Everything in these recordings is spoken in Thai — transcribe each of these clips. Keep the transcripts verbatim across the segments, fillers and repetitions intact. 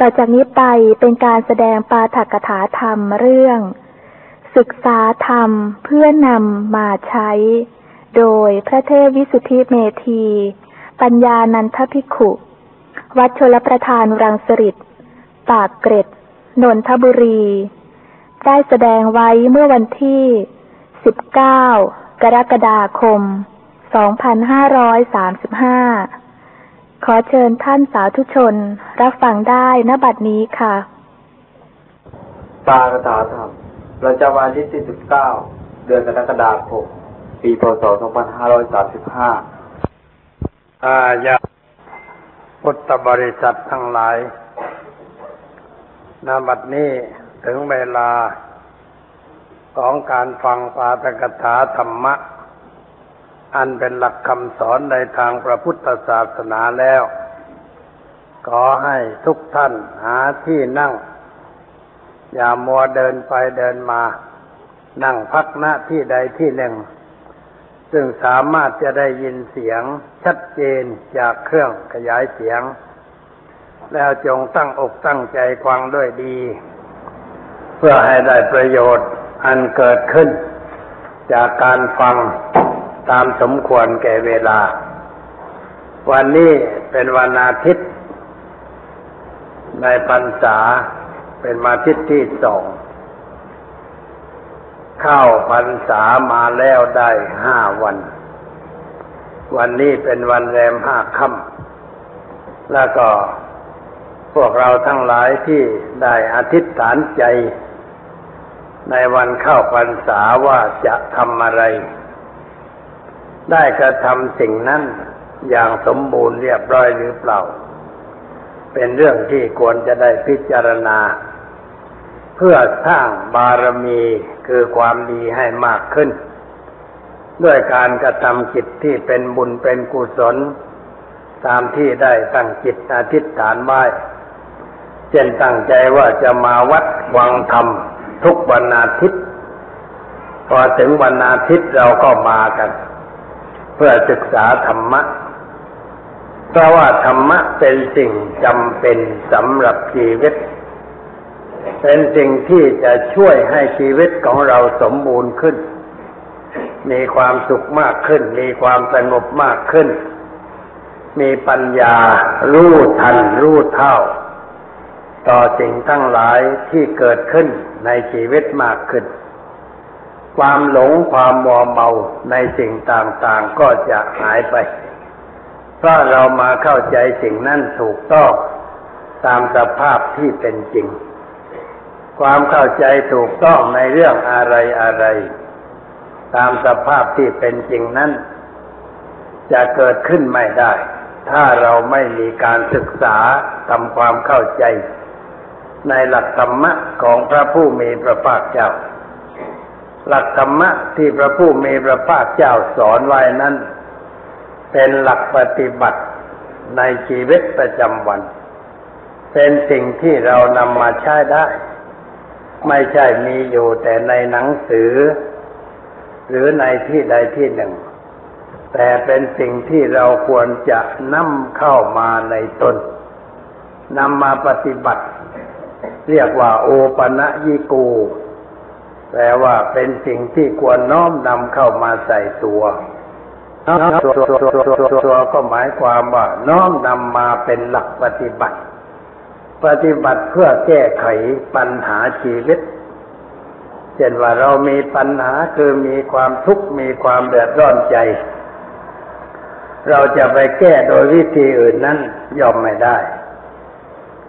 ต่อจากนี้ไปเป็นการแสดงปาฐกถาธรรมเรื่องศึกษาธรรมเพื่อนำมาใช้โดยพระเทพวิสุทธิเมธีปัญญานันทภิกขุวัดชลประทานรังสฤษฎิ์ปากเกร็ดนนทบุรีได้แสดงไว้เมื่อวันที่สิบเก้ากรกฎาคมสองพันห้าร้อยสามสิบห้าขอเชิญท่านสาธุชนรับฟังได้ณบัดนี้ค่ะปาฐกถาธรรมประจำวันที่สิบเก้าเดือนกรกฎาคมปีพศสองพันห้าร้อยสามสิบห้าอาญาพุทธบริษัททั้งหลายณบัดนี้ถึงเวลาของการฟังปาฐกถาธรรมะอันเป็นหลักคำสอนในทางพระพุทธศาสนาแล้วขอให้ทุกท่านหาที่นั่งอย่ามัวเดินไปเดินมานั่งพักณที่ใดที่หนึ่งซึ่งสามารถจะได้ยินเสียงชัดเจนจากเครื่องขยายเสียงแล้วจงตั้งอกตั้งใจฟังด้วยดีเพื่อให้ได้ประโยชน์อันเกิดขึ้นจากการฟังตามสมควรแก่เวลาวันนี้เป็นวันอาทิตย์ในพรรษาเป็นวันอาทิตย์ที่สองเข้าพรรษามาแล้วได้ห้าวันวันนี้เป็นวันแรมห้าค่ำแล้วก็พวกเราทั้งหลายที่ได้อธิษฐานใจในวันเข้าพรรษาว่าจะทำอะไรได้กระทำสิ่งนั้นอย่างสมบูรณ์เรียบร้อยหรือเปล่าเป็นเรื่องที่ควรจะได้พิจารณาเพื่อสร้างบารมีคือความดีให้มากขึ้นด้วยการกระทำกิจที่เป็นบุญเป็นกุศลตามที่ได้ตั้งจิตอธิษฐานไว้เช่นตั้งใจว่าจะมาวัดฟังธรรมทุกวันอาทิตย์พอถึงวันอาทิตย์เราก็มากันเพื่อศึกษาธรรมะเพราะว่าธรรมะเป็นสิ่งจำเป็นสำหรับชีวิตเป็นสิ่งที่จะช่วยให้ชีวิตของเราสมบูรณ์ขึ้นมีความสุขมากขึ้นมีความสงบมากขึ้นมีปัญญารู้ทันรู้เท่าต่อสิ่งทั้งหลายที่เกิดขึ้นในชีวิตมากขึ้นความหลงความมัวเมาในสิ่งต่างๆก็จะหายไปเพราะเรามาเข้าใจสิ่งนั้นถูกต้องตามสภาพที่เป็นจริงความเข้าใจถูกต้องในเรื่องอะไรอะไรตามสภาพที่เป็นจริงนั้นจะเกิดขึ้นไม่ได้ถ้าเราไม่มีการศึกษาทำความเข้าใจในหลักธรรมะของพระผู้มีพระภาคเจ้าหลักธรรมะที่พระผู้มีพระภาคเจ้าสอนไว้นั้นเป็นหลักปฏิบัติในชีวิตประจำวันเป็นสิ่งที่เรานำมาใช้ได้ไม่ใช่มีอยู่แต่ในหนังสือหรือในที่ใดที่หนึ่งแต่เป็นสิ่งที่เราควรจะนำเข้ามาในตนนำมาปฏิบัติเรียกว่าโอปนะยิกูแปลว่าเป็นสิ่งที่ควรน้อมนำเข้ามาใส่ตัวน้อมตัวก็หมายความว่าน้อมนำมาเป็นหลักปฏิบัติปฏิบัติเพื่อแก้ไขปัญหาชีวิตเช่นว่าเรามีปัญหาคือมีความทุกข์มีความเดือดร้อนใจเราจะไปแก้โดยวิธีอื่นนั้นย่อมไม่ได้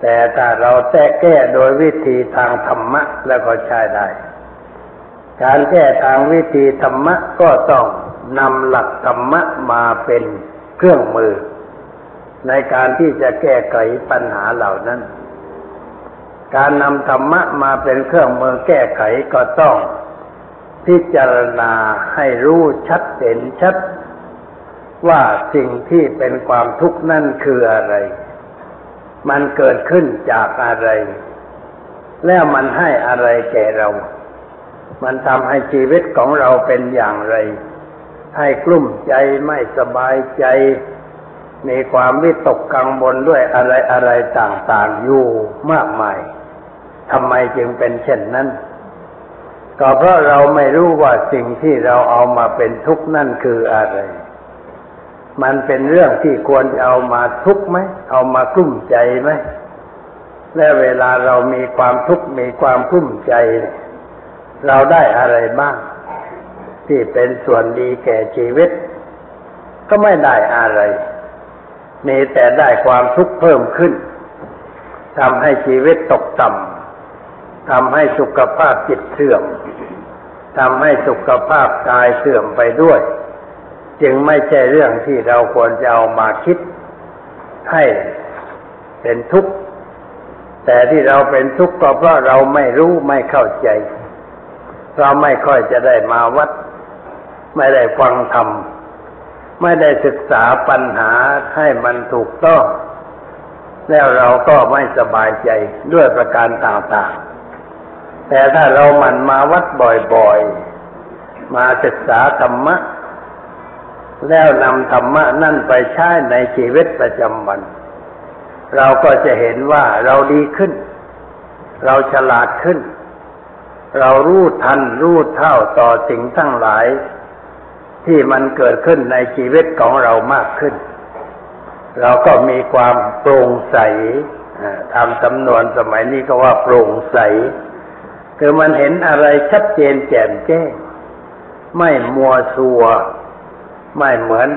แต่ถ้าเราแก้แก้โดยวิธีทางธรรมะแล้วก็ใช้ได้การแก้ทางวิธีธรรมะก็ต้องนำหลักธรรมะมาเป็นเครื่องมือในการที่จะแก้ไขปัญหาเหล่านั้นการนำธรรมะมาเป็นเครื่องมือแก้ไขก็ต้องพิจารณาให้รู้ชัดเห็นชัดว่าสิ่งที่เป็นความทุกข์นั่นคืออะไรมันเกิดขึ้นจากอะไรแล้วมันให้อะไรแก่เรามันทำให้ชีวิตของเราเป็นอย่างไรให้กลุ้มใจไม่สบายใจ มีความวิตกกังวลด้วยอะไรอะไรต่างๆอยู่มากมายทำไมจึงเป็นเช่นนั้นก็เพราะเราไม่รู้ว่าสิ่งที่เราเอามาเป็นทุกข์นั่นคืออะไรมันเป็นเรื่องที่ควรเอามาทุกข์ไหมเอามากลุ้มใจไหมและเวลาเรามีความทุกข์มีความกลุ้มใจเราได้อะไรบ้างที่เป็นส่วนดีแก่ชีวิตก็ไม่ได้อะไรมีแต่ได้ความทุกข์เพิ่มขึ้นทำให้ชีวิตตกต่ำทำให้สุขภาพจิตเสื่อมทำให้สุขภาพกายเสื่อมไปด้วยจึงไม่ใช่เรื่องที่เราควรจะเอามาคิดให้เป็นทุกข์แต่ที่เราเป็นทุกข์ก็เพราะเราไม่รู้ไม่เข้าใจเราไม่ค่อยจะได้มาวัดไม่ได้ฟังธรรมไม่ได้ศึกษาปัญหาให้มันถูกต้องแล้วเราก็ไม่สบายใจด้วยประการต่างๆแต่ถ้าเราหมั่นมาวัดบ่อยๆมาศึกษาธรรมะแล้วนำธรรมะนั่นไปใช้ในชีวิตประจำวันเราก็จะเห็นว่าเราดีขึ้นเราฉลาดขึ้นเรารู้ทันรู้เท่าต่อสิ่งทั้งหลายที่มันเกิดขึ้นในชีวิตของเรามากขึ้นเราก็มีความโปร่งใสตามสำนวนสมัยนี้ก็ว่าโปร่งใสคือมันเห็นอะไรชัดเจนแจ่มแจ้งไม่มัวซัวไม่เหมือน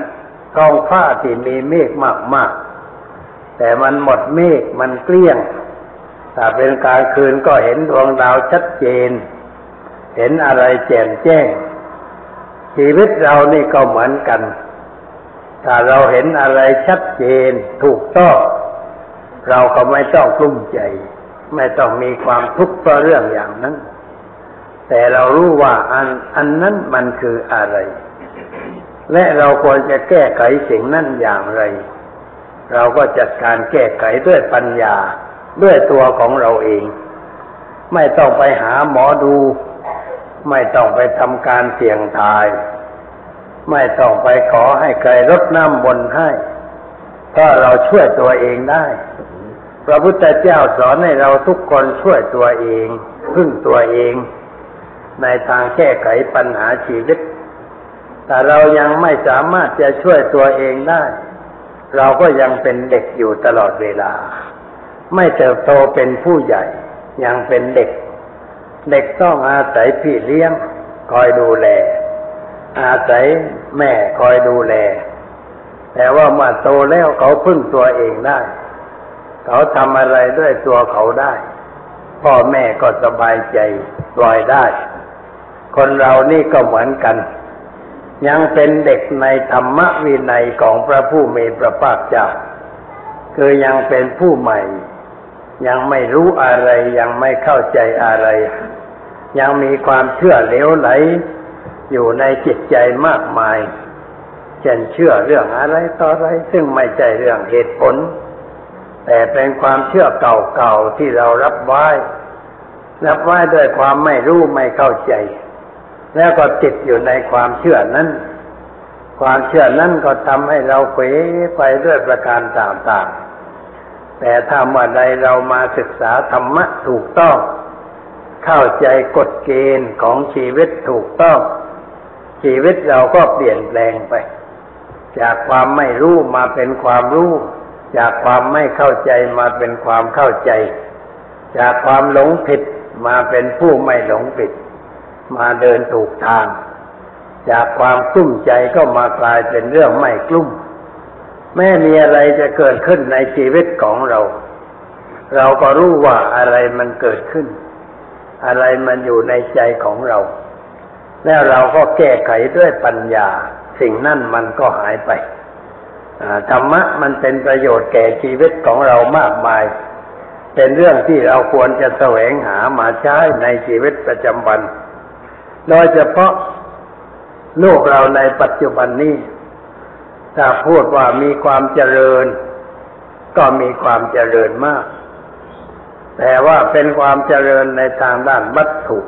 ท้องฟ้าที่มีเมฆมากๆแต่มันหมดเมฆมันเกลี้ยงถ้าเป็นกลางคืนก็เห็นดวงดาวชัดเจนเห็นอะไรแจ่มแจ้งชีวิตเรานี่ก็เหมือนกันถ้าเราเห็นอะไรชัดเจนถูกต้องเราก็ไม่ต้องกลุ้มใจไม่ต้องมีความทุกข์เพราะเรื่องอย่างนั้นแต่เรารู้ว่าอันอันนั้นมันคืออะไรและเราควรจะแก้ไขสิ่งนั้นอย่างไรเราก็จัดการแก้ไขด้วยปัญญาด้วยตัวของเราเองไม่ต้องไปหาหมอดูไม่ต้องไปทำการเสี่ยงทายไม่ต้องไปขอให้ใครรดน้ำมนต์ให้ถ้าเราช่วยตัวเองได้พระพุทธเจ้าสอนให้เราทุกคนช่วยตัวเองพึ่งตัวเองในทางแก้ไขปัญหาชีวิตแต่เรายังไม่สามารถจะช่วยตัวเองได้เราก็ยังเป็นเด็กอยู่ตลอดเวลาไม่เติบโตเป็นผู้ใหญ่ยังเป็นเด็กเด็กต้องอาศัยพี่เลี้ยงคอยดูแลอาศัยแม่คอยดูแลแต่ว่าเมื่อโตแล้วเขาพึ่งตัวเองได้เขาทำอะไรด้วยตัวเขาได้พ่อแม่ก็สบายใจปล่อยได้คนเรานี่ก็เหมือนกันยังเป็นเด็กในธรรมวินัยของพระผู้มีพระภาคเจ้าคือยังเป็นผู้ใหม่ยังไม่รู้อะไรยังไม่เข้าใจอะไรยังมีความเชื่อเหลวไหลอยู่ในจิตใจมากมายเช่นเชื่อเรื่องอะไรต่ออะไรซึ่งไม่ใช่เรื่องเหตุผลแต่เป็นความเชื่อเก่าๆที่เรารับไว้รับไว้ด้วยความไม่รู้ไม่เข้าใจแล้วก็ติดอยู่ในความเชื่อนั้นความเชื่อนั้นก็ทำให้เราเขวไปด้วยประการต่างๆแต่ถ้าเมื่อใดเรามาศึกษาธรรมะถูกต้องเข้าใจกฎเกณฑ์ของชีวิตถูกต้องชีวิตเราก็เปลี่ยนแปลงไปจากความไม่รู้มาเป็นความรู้จากความไม่เข้าใจมาเป็นความเข้าใจจากความหลงผิดมาเป็นผู้ไม่หลงผิดมาเดินถูกทางจากความกลุ้มใจก็มากลายเป็นเรื่องไม่กลุ้มแม้มีอะไรจะเกิดขึ้นในชีวิตของเราเราก็รู้ว่าอะไรมันเกิดขึ้นอะไรมันอยู่ในใจของเราแล้วเราก็แก้ไขด้วยปัญญาสิ่งนั้นมันก็หายไปธรรมะมันเป็นประโยชน์แก่ชีวิตของเรามากมายเป็นเรื่องที่เราควรจะแสวงหามาใช้ในชีวิตประจำวันโดยเฉพาะโลกเราในปัจจุบันนี้ถ้าพูดว่ามีความเจริญก็มีความเจริญมากแต่ว่าเป็นความเจริญในทางด้านวัตถุ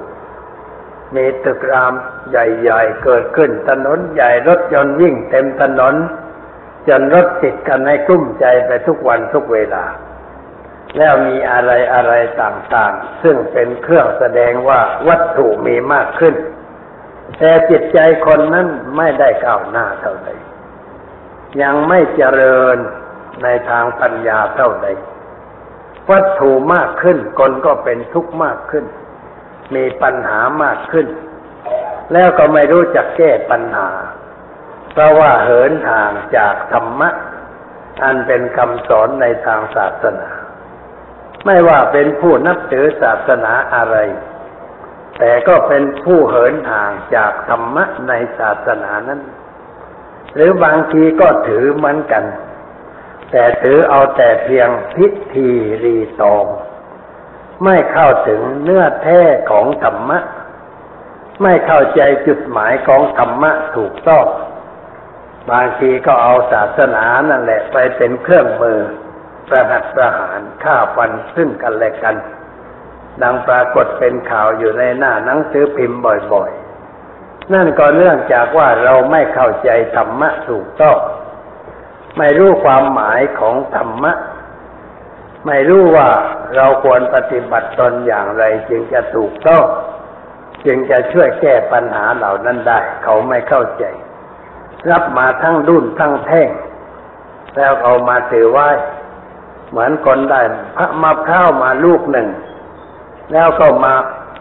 มีตึกรามใหญ่ๆเกิดขึ้นถนนใหญ่รถยนต์วิ่งเต็มถนน จนรถติดกันให้กลุ้มใจไปทุกวันทุกเวลาแล้วมีอะไรอะไรต่างๆซึ่งเป็นเครื่องแสดงว่าวัตถุมีมากขึ้นแต่จิตใจคนนั้นไม่ได้ก้าวหน้าเท่าใดยังไม่เจริญในทางปัญญาเท่าใดวัตถุมากขึ้นคนก็เป็นทุกข์มากขึ้นมีปัญหามากขึ้นแล้วก็ไม่รู้จักแก้ปัญหาเพราะว่าเหินห่างจากธรรมะอันเป็นคำสอนในทางศาสนาไม่ว่าเป็นผู้นับถือศาสนาอะไรแต่ก็เป็นผู้เหินห่างจากธรรมะในศาสนานั้นหรือบางทีก็ถือเหมือนกันแต่ถือเอาแต่เพียงพิธีรีตองไม่เข้าถึงเนื้อแท้ของธรรมะไม่เข้าใจจุดหมายของธรรมะถูกต้องบางทีก็เอาศาสนานั่นแหละไปเป็นเครื่องมือประหัตประหารฆ่าฟันซึ่งกันและกันดังปรากฏเป็นข่าวอยู่ในหน้าหนังสือพิมพ์บ่อยๆนั่นก็เนื่องจากว่าเราไม่เข้าใจธรรมะถูกต้องไม่รู้ความหมายของธรรมะไม่รู้ว่าเราควรปฏิบัติตนอย่างไรจึงจะถูกต้องจึงจะช่วยแก้ปัญหาเหล่านั้นได้เขาไม่เข้าใจรับมาทั้งรุ่นทั้งแท่งแล้วเอามาถือไว้เหมือนคนได้พระมะพร้าวมาลูกหนึ่งแล้วก็มา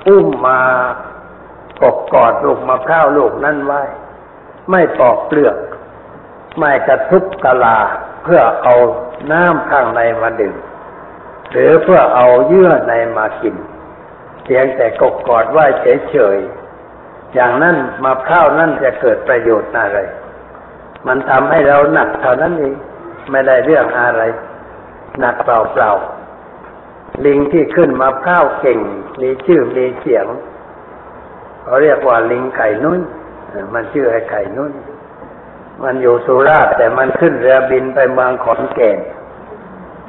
อุ้มมาปกกอดลูกมะพร้าวลูกนั้นไว้ไม่ปอกเปลือกไม่กระทุบกะลาเพื่อเอาน้ำข้างในมาดื่มหรือเพื่อเอาเยื่อในมากินเพียงแต่กกกอดไว้เฉยๆอย่างนั้นมะพร้าวนั้นจะเกิดประโยชน์อะไรมันทำให้เราหนักเท่านั้นเองไม่ได้เรื่องอะไรหนักเปล่าๆลิงที่ขึ้นมะพร้าวเก่งมีชื่อมีเสียงเขาเรียกว่าลิงไก่นุ่นมันชื่อไอ้ไก่นุ่นมันอยู่สุราษฎร์แต่มันขึ้นเรือบินไปเมืองขอนแก่น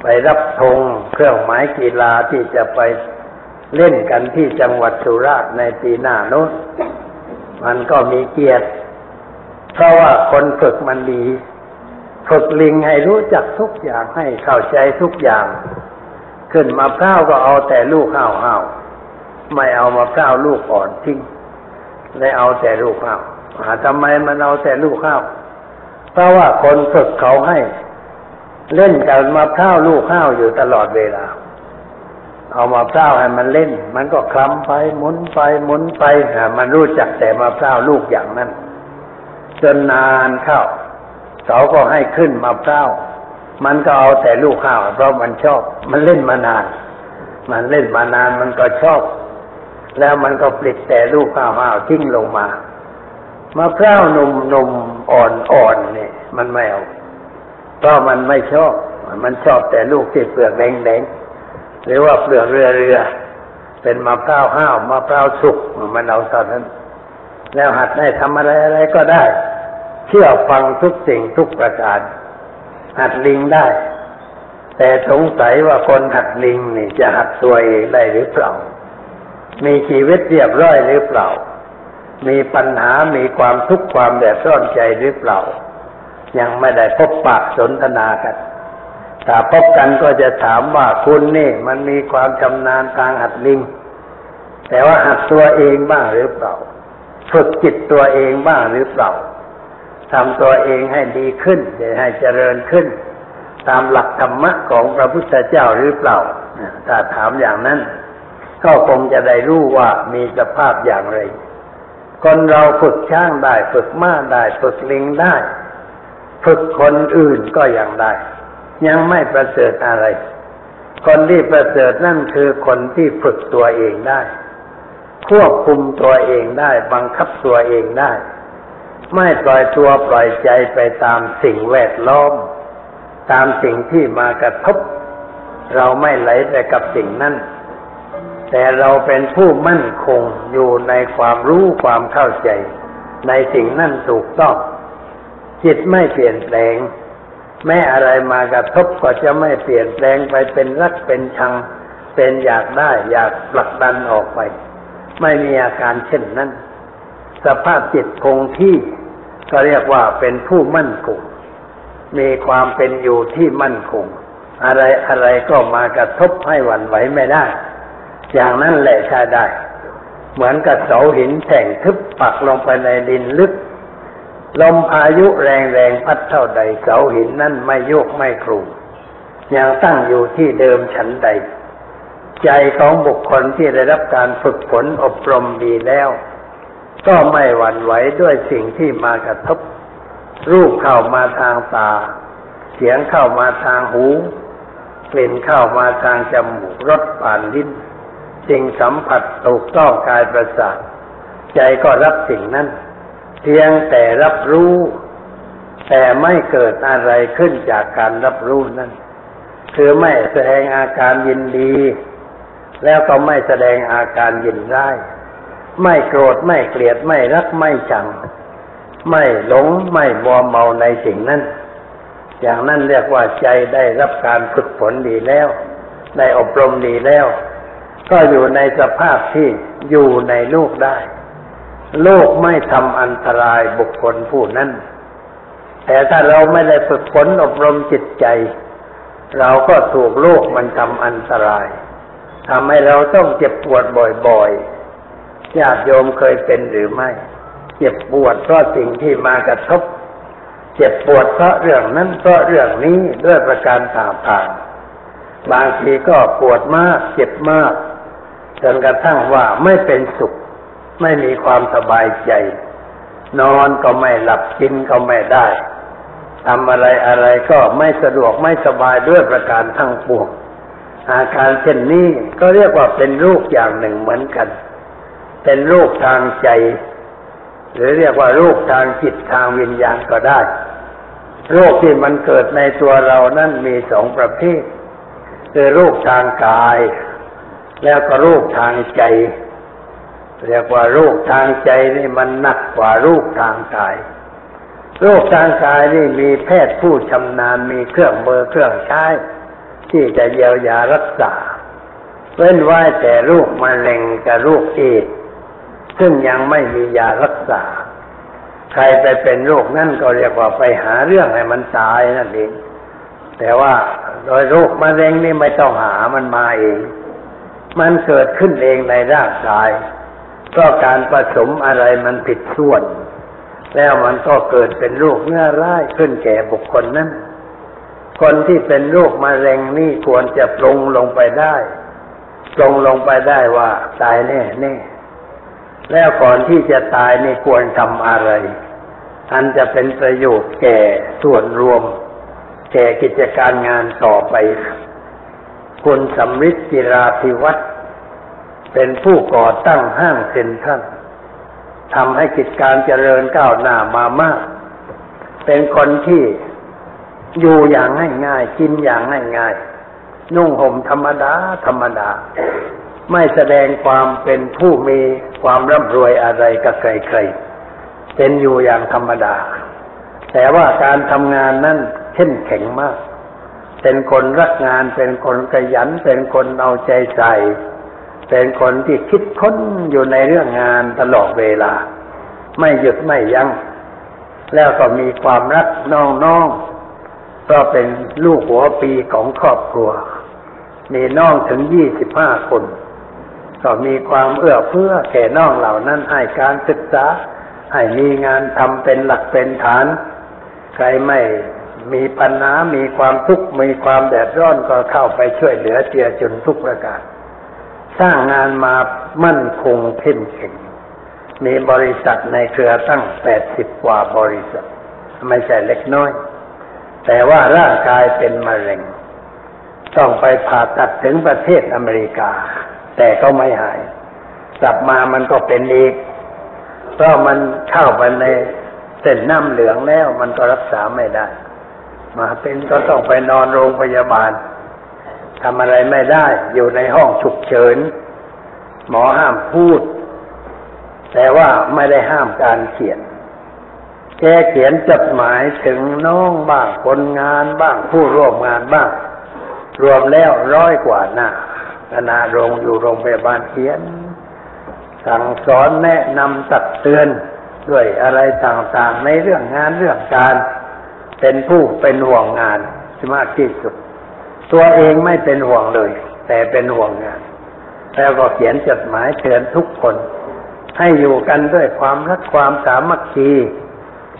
ไปรับธงเครื่องหมายกีฬาที่จะไปเล่นกันที่จังหวัดสุราษฎร์ในปีหน้าโน้นมันก็มีเกียรติเพราะว่าคนฝึกมันดีฝึกลิงให้รู้จักทุกอย่างให้เข้าใจทุกอย่างขึ้นมะพร้าวก็เอาแต่ลูกห้าวห้าวไม่เอามะพร้าวลูกอ่อนทิ้งได้เอาแต่ลูกห้าวหาทำไมมันเอาแต่ลูกห้าวเพราะว่าคนฝึกเขาให้เล่นกับมะพร้าวลูกห้าวอยู่ตลอดเวลาเอามะพร้าวให้มันเล่นมันก็คลำไปหมุนไปหมุนไปมันรู้จักแต่มะพร้าวลูกอย่างนั้นจนนานเข้าเขาก็ให้ขึ้นมะพร้าวมันก็เอาแต่ลูกข้าวเพราะมันชอบมันเล่นมานานมันเล่นมานานมันก็ชอบแล้วมันก็ปลิดแต่ลูกข้าวข้าวทิ้งลงมามะพร้าวหนุ่มๆอ่อนๆนี่มันไม่เอาเพราะมันไม่ชอบมันชอบแต่ลูกที่เปลือกแดงๆหรือว่าเปลือกเรือๆเป็นมะพร้าวห้าวมะพร้าวสุกมันเอาตอนนั้นแล้วหัดได้ทำอะไรอะไรก็ได้เชื่อฟังทุกสิ่งทุกประการหัดลิงได้แต่สงสัยว่าคนหัดลิงนี่จะหัดตัวเองได้หรือเปล่ามีชีวิตเรียบร้อยหรือเปล่ามีปัญหามีความทุกข์ความเดือดร้อนใจหรือเปล่ายังไม่ได้พบปะสนทนากันถ้าพบกันก็จะถามว่าคุณนี่มันมีความชำนาญทางหัดลิงแต่ว่าหัดตัวเองบ้างหรือเปล่าฝึกจิตตัวเองบ้างหรือเปล่าทำตัวเองให้ดีขึ้นให้เจริญขึ้นตามหลักธรรมะของพระพุทธเจ้าหรือเปล่าถ้าถามอย่างนั้นก็คงจะได้รู้ว่ามีสภาพอย่างไรคนเราฝึกช้างได้ฝึกม้าได้ฝึกลิงได้ฝึกคนอื่นก็ยังได้ยังไม่ประเสริฐอะไรคนที่ประเสริฐนั่นคือคนที่ฝึกตัวเองได้ควบคุมตัวเองได้บังคับตัวเองได้ไม่ปล่อยตัวปล่อยใจไปตามสิ่งแวดล้อมตามสิ่งที่มากระทบเราไม่ไหลไปกับสิ่งนั้นแต่เราเป็นผู้มั่นคงอยู่ในความรู้ความเข้าใจในสิ่งนั้นถูกต้องจิตไม่เปลี่ยนแปลงแม้อะไรมากระทบก็จะไม่เปลี่ยนแปลงไปเป็นรักเป็นชังเป็นอยากได้อยากผลักดันออกไปไม่มีอาการเช่นนั้นสภาพจิตคงที่ก็เรียกว่าเป็นผู้มั่นคง มีความเป็นอยู่ที่มั่นคงอะไรอะไรก็มากระทบให้หวั่นไหวไม่ได้อย่างนั้นแหละใช้ได้เหมือนกับเสาหินแท่งทึบปักลงไปในดินลึกลมพายุแรงๆพัดเท่าใดเสาหินนั้นไม่โยกไม่ครูยังตั้งอยู่ที่เดิมฉันใดใจของบุคคลที่ได้รับการฝึกฝนอบรมดีแล้วก็ไม่หวั่นไหวด้วยสิ่งที่มากระทบรูปเข้ามาทางตาเสียงเข้ามาทางหูกลิ่นเข้ามาทางจมูกรสผ่านลิ้นสิ่งสัมผัสถูกต้องกายประสาทใจก็รับสิ่งนั้นเพียงแต่รับรู้แต่ไม่เกิดอะไรขึ้นจากการรับรู้นั้นคือไม่แสดงอาการยินดีแล้วก็ไม่แสดงอาการยินร้ายไม่โกรธไม่เกลียดไม่รักไม่ชังไม่หลงไม่มัวเมาในสิ่งนั้นอย่างนั้นเรียกว่าใจได้รับการฝึกฝนดีแล้วได้อบรมดีแล้วก็อยู่ในสภาพที่อยู่ในโลกได้โลกไม่ทำอันตรายบุคคลผู้นั้นแต่ถ้าเราไม่ได้ฝึกฝนอบรมจิตใจเราก็ถูกโลกมันทำอันตรายทำให้เราต้องเจ็บปวดบ่อยๆญาติโยมเคยเป็นหรือไม่เจ็บปวดเพราะสิ่งที่มากระทบเจ็บปวดเพราะเรื่องนั้นเพราะเรื่องนี้ด้วยประการต่างๆบางทีก็ปวดมากเจ็บมากจนกระทั่งว่าไม่เป็นสุขไม่มีความสบายใจนอนก็ไม่หลับกินก็ไม่ได้ทำอะไรอะไรก็ไม่สะดวกไม่สบายด้วยประการทั้งปวงอาการเช่นนี้ก็เรียกว่าเป็นโรคอย่างหนึ่งเหมือนกันเป็นโรคทางใจหรือเรียกว่าโรคทางจิตทางวิญญาณก็ได้โรคที่มันเกิดในตัวเรานั้นมีสองประเภทคือโรคทางกายแล้วก็โรคทางใจเรียกว่าโรคทางใจนี่มันหนักกว่าโรคทางกายโรคทางกายนี่มีแพทย์ผู้ชำนาญมีเครื่องมือเครื่องใช้ที่จะเยียวยารักษาเว้นไว้แต่โรคมะเร็งกับโรคเอดส์ซึ่งยังไม่มียารักษาใครไปเป็นโรคนั่นก็เรียกว่าไปหาเรื่องให้มันตายนั่นเองแต่ว่าโดยโรคมะเร็งนี่ไม่ต้องหามันมาเองมันเกิดขึ้นเองในร่างกายก็การผสมอะไรมันผิดส่วนแล้วมันก็เกิดเป็นโรคเนื้อร้ายขึ้นแก่บุคคลนั้นคนที่เป็นโรคมะเร็งนี่ควรจะปรงลงไปได้ปรงลงไปได้ว่าตายแน่แน่แล้วก่อนที่จะตายนี่ควรทำอะไรอันจะเป็นประโยชน์แก่ส่วนรวมแก่กิจการงานต่อไปคุณสำริด จิราภิวัฒน์เป็นผู้ก่อตั้งห้างเซ็นทรัลทำให้กิจการเจริญก้าวหน้ามามากเป็นคนที่อยู่อย่างง่ายๆกินอย่างง่ายๆนุ่งห่มธรรมดาธรรมดาไม่แสดงความเป็นผู้มีความร่ำรวยอะไรกับใครๆเป็นอยู่อย่างธรรมดาแต่ว่าการทำงานนั้นเข้มแข็งมากเป็นคนรักงานเป็นคนขยันเป็นคนเอาใจใส่เป็นคนที่คิดค้นอยู่ในเรื่องงานตลอดเวลาไม่หยุดไม่ยั้งแล้วก็มีความรักน้องๆก็เป็นลูกหัวปีของครอบครัวมีน้องถึงยี่สิบห้าคนก็มีความเอื้อเฟื้อแก่น้องเหล่านั้นให้การศึกษาให้มีงานทำเป็นหลักเป็นฐานใครไม่มีปัญหามีความทุกข์มีความแดดร้อนก็เข้าไปช่วยเหลือเจือจุนทุกประการสร้างงานมามั่นคงเข้มแข็งมีบริษัทในเครือตั้งแปดสิบกว่าบริษัทไม่ใช่เล็กน้อยแต่ว่าร่างกายเป็นมะเร็งต้องไปผ่าตัดถึงประเทศอเมริกาแต่ก็ไม่หายกลับมามันก็เป็นอีกเพราะมันเข้าไปในเส้นน้ำเหลืองแล้วมันก็รักษาไม่ได้มาเป็นก็ต้องไปนอนโรงพยาบาลทำอะไรไม่ได้อยู่ในห้องฉุกเฉินหมอห้ามพูดแต่ว่าไม่ได้ห้ามการเขียนแกเขียนจดหมายถึงน้องบ้างคนงานบ้างผู้ร่วมงานบ้างรวมแล้วร้อยกว่าหน้าขณะโรงอยู่โรงพยาบาลเขียนสั่งสอนแนะนำตักเตือนด้วยอะไรต่างๆในเรื่องงานเรื่องการ เป็นผู้เป็นห่วงงานมากที่สุดตัวเองไม่เป็นห่วงเลยแต่เป็นห่วงงานแล้วก็เขียนจดหมายเชิญทุกคนให้อยู่กันด้วยความรักความสามัคคี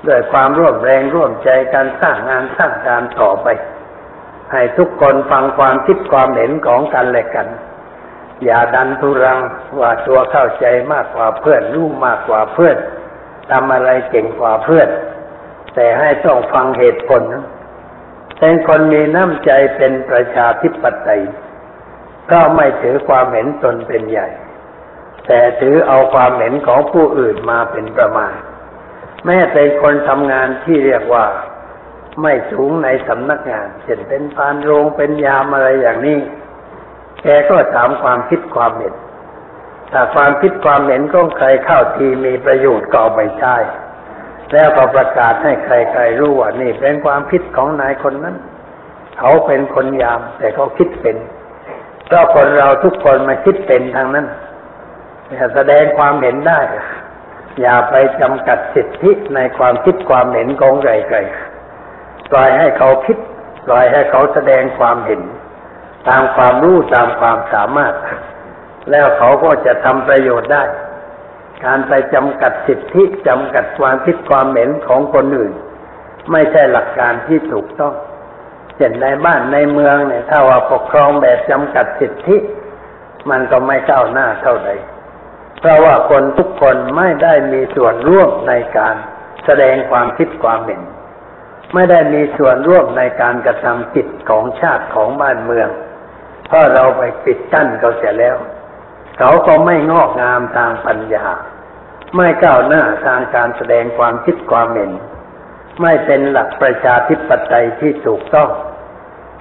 ด้วยความร่วมแรงร่วมใจการสร้างงานสร้างการต่อไปให้ทุกคนฟังความคิดความเห็นของกันและกันอย่าดันทุรังว่าตัวเข้าใจมากกว่าเพื่อนรู้มากกว่าเพื่อนทำอะไรเก่งกว่าเพื่อนแต่ให้ต้องฟังเหตุผลเป็นคนมีน้ำใจเป็นประชาธิปไตยก็ไม่ถือความเห็นตนเป็นใหญ่แต่ถือเอาความเห็นของผู้อื่นมาเป็นประมาณแม้เป็นคนทำงานที่เรียกว่าไม่สูงในสำนักงานเช่นเป็นพานโรงเป็นยามอะไรอย่างนี้แกก็ถามความคิดความเห็นถ้าความคิดความเห็นของใครเข้าทีมีประโยชน์ก็เอาไปใช้แล้วก็ประกาศให้ใครๆรู้ว่านี่เป็นความคิดของนายคนนั้นเขาเป็นคนยามแต่เขาคิดเป็นก็คนเราทุกคนมาคิดเป็นทางนั้นแสดงความเห็นได้อย่าไปจำกัดสิทธิในความคิดความเห็นของใครๆปล่อยให้เขาคิดปล่อยให้เขาแสดงความเห็นตามความรู้ตามความสามารถแล้วเขาก็จะทำประโยชน์ได้การไปจำกัดสิทธิจำกัดความคิดความเห็นของคนอื่นไม่ใช่หลักการที่ถูกต้องเช่นในบ้านในเมืองเนี่ยถ้าว่าปกครองแบบจำกัดสิทธิมันก็ไม่ก้าวหน้าเท่าใดเพราะว่าคนทุกคนไม่ได้มีส่วนร่วมในการแสดงความคิดความเห็นไม่ได้มีส่วนร่วมในการกระทำกิจของชาติของบ้านเมืองเพราะเราไปปิดกั้นเขาเสียแล้วเขาก็ไม่งอกงามทางปัญญาไม่ก้าวหน้าทางการแสดงความคิดความเห็นไม่เป็นหลักประชาธิปไตยที่ถูกต้อง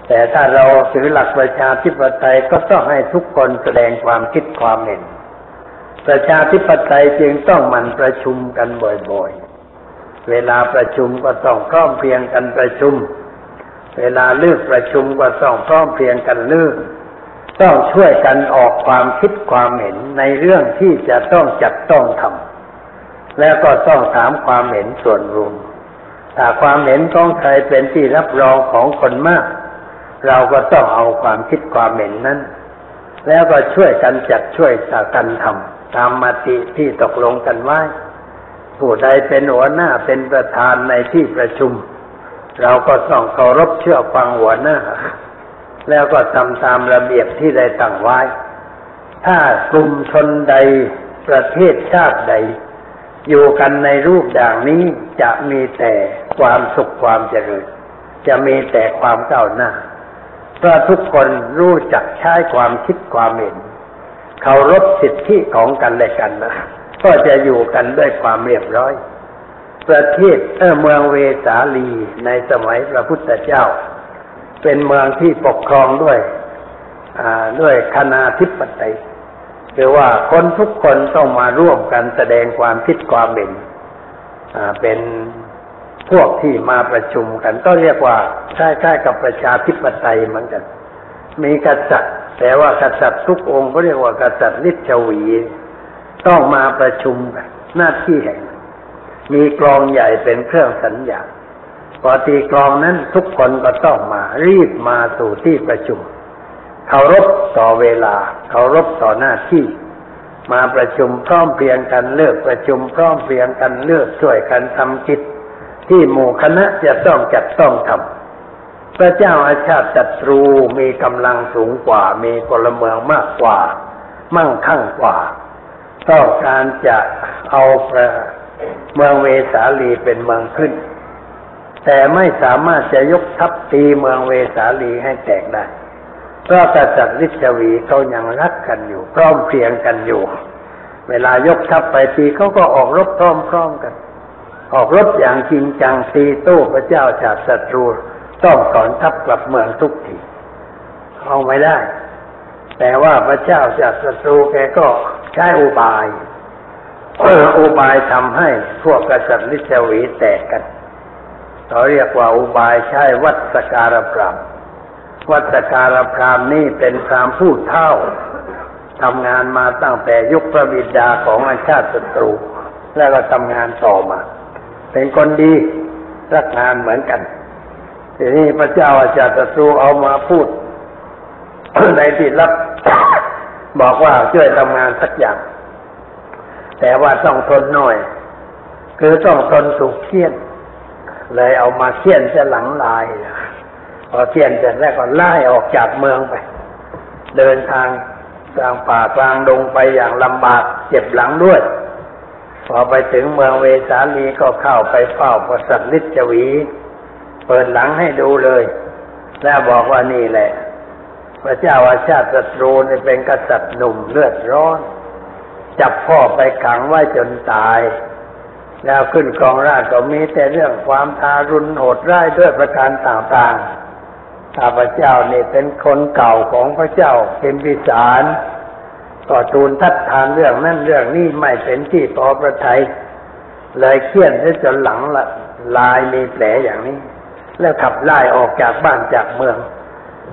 แต่ถ้าเราถือหลักประชาธิปไตยก็ต้องให้ทุกคนแสดงความคิดความเห็นประชาธิปไตยจึงต้องมันประชุมกันบ่อยๆเวลาประชุมก็ต้องพร้อมเพรียงกันประชุมเวลาเลิกประชุมก็ต้องพร้อมเพรียงกันเลิกต้องช่วยกันออกความคิดความเห็นในเรื่องที่จะต้องจัดต้องทำแล้วก็ต้องถามความเห็นส่วนรวมถ้าความเห็นของใครเป็นที่รับรองของคนมากเราก็ต้องเอาความคิดความเห็นนั้นแล้วก็ช่วยกันจัดช่วยกันทำตามมติที่ตกลงกันไว้ผู้ใดเป็นหัวหน้าเป็นประธานในที่ประชุมเราก็ต้องเคารพเชื่อฟังหัวหน้าแล้วก็ทำตามระเบียบที่ได้ตั้งไว้ถ้ากลุ่มชนใดประเทศชาติใดอยู่กันในรูปอย่างนี้จะมีแต่ความสุขความเจริญจะมีแต่ความก้าวหน้าเพราะทุกคนรู้จักใช้ความคิดความเห็นเคารพสิทธิของกันและกันนะก็จะอยู่กันด้วยความเรียบร้อยประเทศเอ่อเมืองเวสาลีในสมัยพระพุทธเจ้าเป็นเมืองที่ปกครองด้วยด้วยคณาธิปไตยหรือว่าคนทุกคนต้องมาร่วมกันแสดงความคิดความเห็นเป็นพวกที่มาประชุมกันก็เรียกว่าใกล้ๆกับประชาธิปไตยเหมือนกันมีกษัตริย์แต่ว่ากษัตริย์ทุกองค์ก็เรียกว่ากษัตริย์ฤทธิ์ชวีต้องมาประชุมกันหน้าที่แห่งมีกลองใหญ่เป็นเครื่องสัญญาพอตีกลองนั้นทุกคนก็ต้องมารีบมาสู่ที่ประชุมเคารพต่อเวลาเคารพต่อหน้าที่มาประชุมพร้อมเพรียงกันเลิกประชุมพร้อมเพรียงกันเลิกช่วยกันทำกิจที่หมู่คณะจะต้องจัดต้องทำพระเจ้าอาชาติศัตรูมีกำลังสูงกว่ามีพลเมืองมากกว่ามั่งคั่งกว่าต้องการจะเอาเมืองเวสาลีเป็นเมืองขึ้นแต่ไม่สามารถจะยกทัพตีเมืองเวสาลีให้แตกได้เพราะกษัตริย์ฤทธิ์ชวีเขายังรักกันอยู่พร้อมเพรียงกันอยู่เวลายกทัพไปตีเขาก็ออกรบพร้อมๆกันออกรบอย่างจริงจังตีโต้พระเจ้าจากศัตรูต้องถอนทัพกลับเมืองทุกทีเอาไม่ได้แต่ว่าพระเจ้าจากศัตรูแกก็ใช้อุบายอุบายทำให้พวกกษัตริย์ฤทธิ์ชวีแตกกันเขาเรียกว่าอุบายใช้วัสการพรามวัสการพรามนี่เป็นพรามผู้เฒ่าทำงานมาตั้งแต่ยุคพระบิดาของอาชาติศัตรูแล้วก็ทำงานต่อมาเป็นคนดีรักงานเหมือนกัน ทีนี้พระเจ้าอาจารย์ศัตรูเอามาพูด ในที่ลับ บอกว่าช่วยทำงานสักอย่างแต่ว่าต้องทนหน่อยคือต้องทนถูกเขี้ยนเลยเอามาเขี้ยนจะหลังลายพอเขี้ยนเสร็จแล้วก็ไล่ออกจากเมืองไปเดินทางกลางป่ากลางดงไปอย่างลำบากเจ็บหลังด้วยพอไปถึงเมืองเวสาลีก็เข้าไปเฝ้าพระสัตลิจวีเปิดหลังให้ดูเลยแล้วบอกว่านี่แหละพระเจ้าอาชาติศัตรูนี่เป็นกษัตริย์หนุ่มเลือดร้อนจับพ่อไปขังไว้จนตายแล้วขึ้นครองราชย์ก็มีแต่เรื่องความทารุณโหดร้ายด้วยประการต่างๆข้าพเจ้านี่เป็นคนเก่าของพระเจ้าเป็นพิสารก็ทูลทัดทานเรื่องนั้นเรื่องนี้ไม่เป็นที่พอพระทัยเลยเขี้ยนซะจนหลังละลายมีแผลอย่างนี้แล้วขับไล่ออกจากบ้านจากเมือง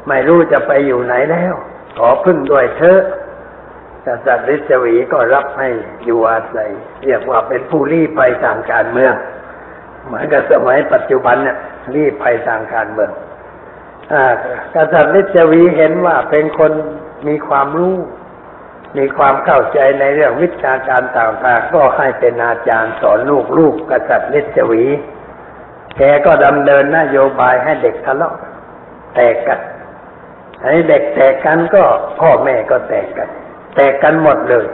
ไม่รู้จะไปอยู่ไหนแล้วขอพึ่งด้วยเถอะกษัตริย์ฤๅวีก็รับให้อยู่อาศัยเรียกว่าเป็นผู้ลี้ภัยทางการเมืองเหมือนกับสมัยปัจจุบันเนี่ยลี้ภัยทางการเมืองกษัตริย์ฤๅวีเห็นว่าเป็นคนมีความรู้มีความเข้าใจในเรื่องวิชาการต่างๆก็ให้เป็นอาจารย์สอนลูกลูกกษัตริย์ฤๅวีแกก็ดำเนินนโยบายให้เด็กทะเลาะแตกกันให้เด็กแตกกันก็พ่อแม่ก็แตกกันแตกกันหมดเลย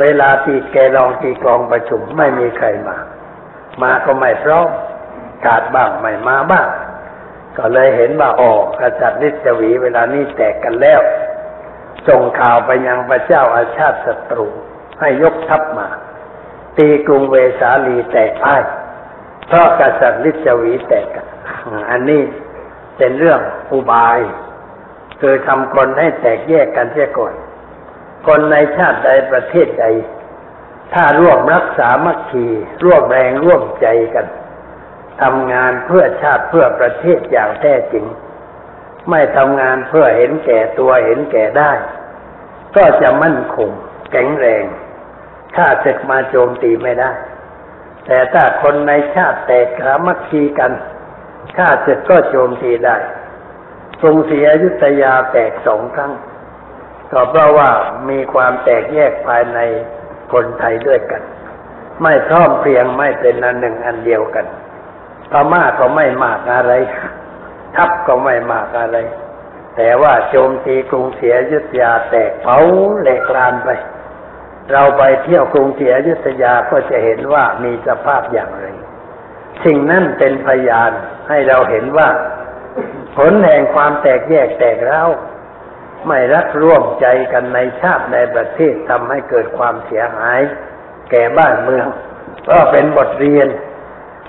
เวลาตีแกลองตีกลองประชุมไม่มีใครมามาก็ไม่พร้อมขาดบ้างไม่มาบ้างก็เลยเห็นว่าอ๋อกษัตริย์ฤๅวีเวลานี้แตกกันแล้วส่งข่าวไปยังพระเจ้าอาชาติศัตรูให้ยกทัพมาตีกรุงเวสาลีแตกพ่ายเพราะกษัตริย์ฤๅวีแตกกันอันนี้เป็นเรื่องอุบายคือทำคนให้แตกแยกกันเสียก่อนคนในชาติใดประเทศใดถ้าร่วมรักษามัคคีร่วมแรงร่วมใจกันทำงานเพื่อชาติเพื่อประเทศอย่างแท้จริงไม่ทำงานเพื่อเห็นแก่ตัวเห็นแก่ได้ก็จะมั่นคงแข็งแรงข้าศึกมาโจมตีไม่ได้แต่ถ้าคนในชาติแตกสามัคคีกันข้าศึกก็โจมตีได้กรุงศรีอยุธยาแตกสองครั้งก็เพราะว่ามีความแตกแยกภายในคนไทยด้วยกันไม่พร้อมเพรียงไม่เป็นอันหนึ่งอันเดียวกันพม่าก็ไม่มากอะไรทัพก็ไม่มากอะไรแต่ว่าโจมตีกรุงศรีอยุธยาแตกเผาแหลกลานไปเราไปเที่ยวกรุงศรีอยุธยาก็จะเห็นว่ามีสภาพอย่างไรสิ่งนั้นเป็นพยานให้เราเห็นว่าผลแห่งความแตกแยกแตกร้าวไม่รักร่วมใจกันในชาติในประเทศทำให้เกิดความเสียหายแก่บ้านเมืองก็เป็นบทเรียน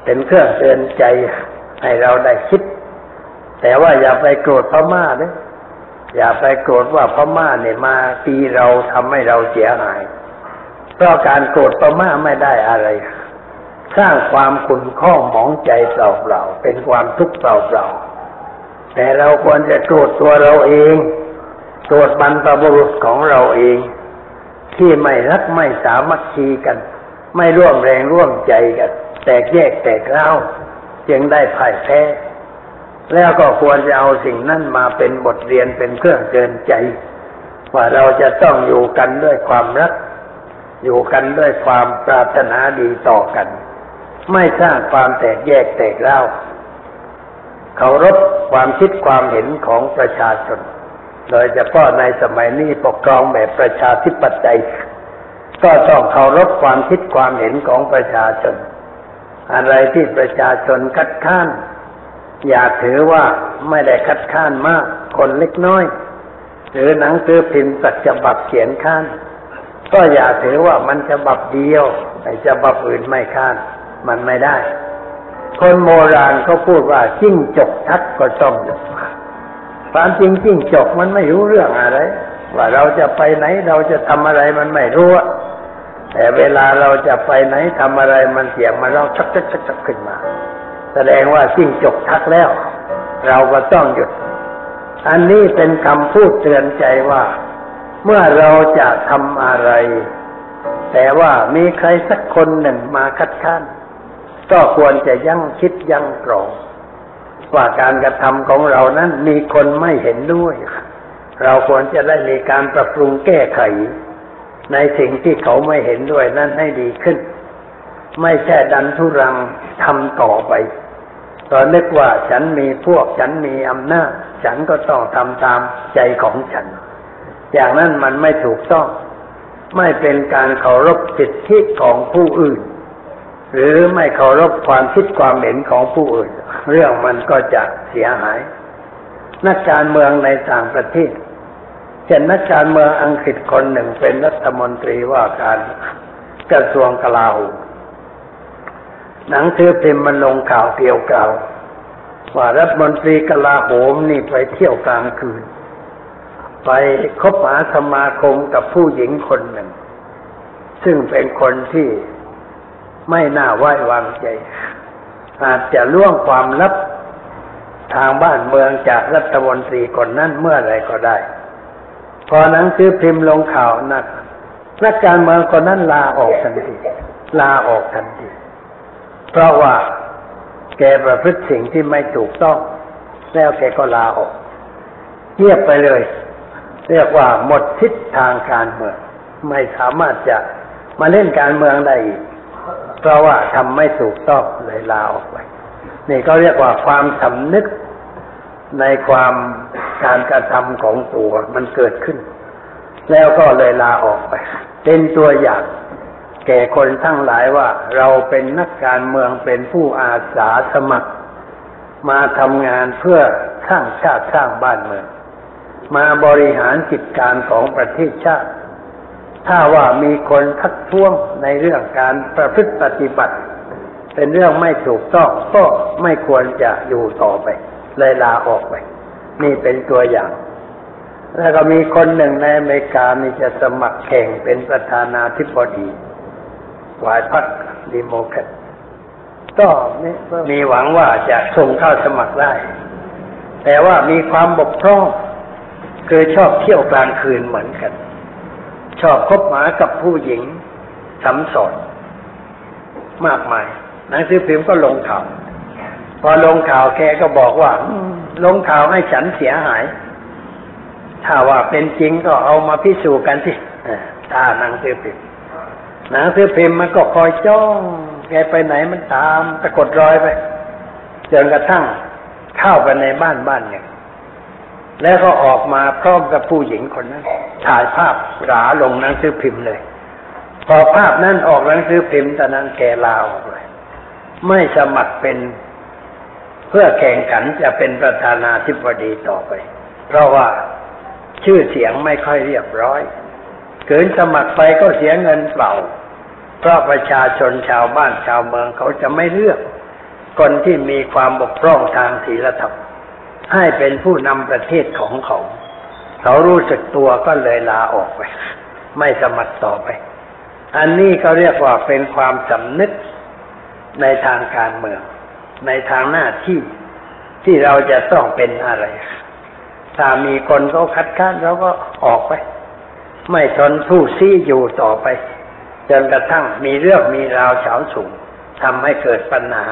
เป็นเครื่องเตือนใจให้เราได้คิดแต่ว่าอย่าไปโกรธพม่านะอย่าไปโกรธว่าพม่าเนี่ยมาตีเราทำให้เราเสียหายเพราะการโกรธพม่าไม่ได้อะไรสร้างความขุ่นข้องหมองใจเปล่าๆเป็นความทุกข์เปล่าๆแต่เราควรจะโกรธตัวเราเองโกรธบรรพบุรุษของเราเองที่ไม่รักไม่สามัคคีกันไม่ร่วมแรงร่วมใจกันแตกแยกแตกร้าวจึงได้พ่ายแพ้แล้วก็ควรจะเอาสิ่งนั้นมาเป็นบทเรียนเป็นเครื่องเตือนใจว่าเราจะต้องอยู่กันด้วยความรักอยู่กันด้วยความปรารถนาดีต่อกันไม่สร้างความแตกแยกแตกร้าวเคารพความคิดความเห็นของประชาชนโดยเฉพาะในสมัยนี้ปกครองแบบประชาธิปไตยก็ต้องเคารพความคิดความเห็นของประชาชนอะไรที่ประชาชนคัดค้านอย่าถือว่าไม่ได้คัดค้านมากคนเล็กน้อยหรือหนังสือพิมพ์สักฉบับเขียนค้านก็อย่าถือว่ามันฉบับเดียวไอ้ฉบับอื่นไม่ค้านมันไม่ได้คนโบราณเขาพูดว่าจิ้งจกทักก็ต้องความจริงจิ้งจกมันไม่รู้เรื่องอะไรว่าเราจะไปไหนเราจะทำอะไรมันไม่รู้แต่เวลาเราจะไปไหนทำอะไรมันเสียงมันร้องชักชักชักชักขึ้นมาแสดงว่าจิ้งจกทักแล้วเราก็ต้องหยุดอันนี้เป็นคำพูดเตือนใจว่าเมื่อเราจะทำอะไรแต่ว่ามีใครสักคนหนึ่งมาคัดค้านก็ควรจะยั้งคิดยั้งกรอง ว่าการกระทำของเรานั้นมีคนไม่เห็นด้วยเราควรจะได้มีการปรับปรุงแก้ไขในสิ่งที่เขาไม่เห็นด้วยนั้นให้ดีขึ้นไม่ใช่ดันทุรังทำต่อไปตอนนึกว่าฉันมีพวกฉันมีอำนาจฉันก็ต้องทำตามใจของฉันอย่างนั้นมันไม่ถูกต้องไม่เป็นการเคารพสิทธิของผู้อื่นหรือไม่เคารพความคิดความเห็นของผู้อื่นเรื่องมันก็จะเสียหายนักการเมืองในต่างประเทศเช่นนักการเมืองอังกฤษคนหนึ่งเป็นรัฐมนตรีว่าการกระทรวงกลาโหมหนังสือพิมพ์มันลงข่าวเกี่ยวกับว่ารัฐมนตรีกลาโหมนี่ไปเที่ยวกลางคืนไปคบหาสมาคมกับผู้หญิงคนหนึ่งซึ่งเป็นคนที่ไม่น่าไว้วางใจอาจจะล่วงความลับทางบ้านเมืองจากรัฐมนตรีคนนั้นเมื่อไรก็ได้พอหนังสือพิมพ์ลงข่าวนักนักการเมืองคนนั้นลาออกทันทีลาออกทันทีเพราะว่าแกประพฤติสิ่งที่ไม่ถูกต้องแล้วแกก็ลาออกเงียบไปเลยเรียกว่าหมดทิศทางการเมืองไม่สามารถจะมาเล่นการเมืองได้อีกเพราะว่าทำไม่ถูกต้องเลยลาออกไปนี่ก็เรียกว่าความสำนึกในความการกระทำของตัวมันเกิดขึ้นแล้วก็เลยลาออกไปเป็นตัวอย่างแก่คนทั้งหลายว่าเราเป็นนักการเมืองเป็นผู้อาสาสมัครมาทำงานเพื่อสร้างชาติสร้างบ้านเมืองมาบริหารกิจการของประเทศชาติถ้าว่ามีคนทักท้วงในเรื่องการประพฤติปฏิบัติเป็นเรื่องไม่ถูกต้องก็ไม่ควรจะอยู่ต่อไปเลยลาออกไปนี่เป็นตัวอย่างแล้วก็มีคนหนึ่งในอเมริกามีจะสมัครแข่งเป็นประธานาธิบดีฝ่ายพรรคดิโมแครตก็มีหวังว่าจะส่งเข้าสมัครได้แต่ว่ามีความบกพร่องคือชอบเที่ยวกลางคืนเหมือนกันชอบคบหากับผู้หญิงสัมสอนมากมายหนังสือพิมพ์ก็ลงข่าวพอลงข่าวแกก็บอกว่าลงข่าวให้ฉันเสียหายถ้าว่าเป็นจริงก็เอามาพิสูจน์กันสิตาหนังสือพิมพ์หนังสือพิมพ์มันก็คอยจ้องแกไปไหนมันตามสะกดรอยไปจนกระทั่งเข้าไปในบ้านบ้านเนี่ยแล้วก็ออกมาพร้อมกับผู้หญิงคนนั้นถ่ายภาพหราลงหนังสือพิมพ์เลยพอภาพนั้นออกหนังสือพิมพ์ตอนนั้นแกลาออกเลยไม่สมัครเป็นเพื่อแข่งขันจะเป็นประธานาธิบดีต่อไปเพราะว่าชื่อเสียงไม่ค่อยเรียบร้อยเกินสมัครไปก็เสียเงินเปล่าเพราะประชาชนชาวบ้านชาวเมืองเขาจะไม่เลือกคนที่มีความบกพร่องทางศีลธรรมให้เป็นผู้นำประเทศของเขาเขารู้สึกตัวก็เลยลาออกไปไม่สมัครต่อไปอันนี้เขาเรียกว่าเป็นความสำนึกในทางการเมืองในทางหน้าที่ที่เราจะต้องเป็นอะไรถ้ามีคนเขาคัดค้านเราก็ออกไปไม่ทนทู่ซี้อยู่ต่อไปจนกระทั่งมีเรื่องมีราวเฉาสูงทำให้เกิดปัญหา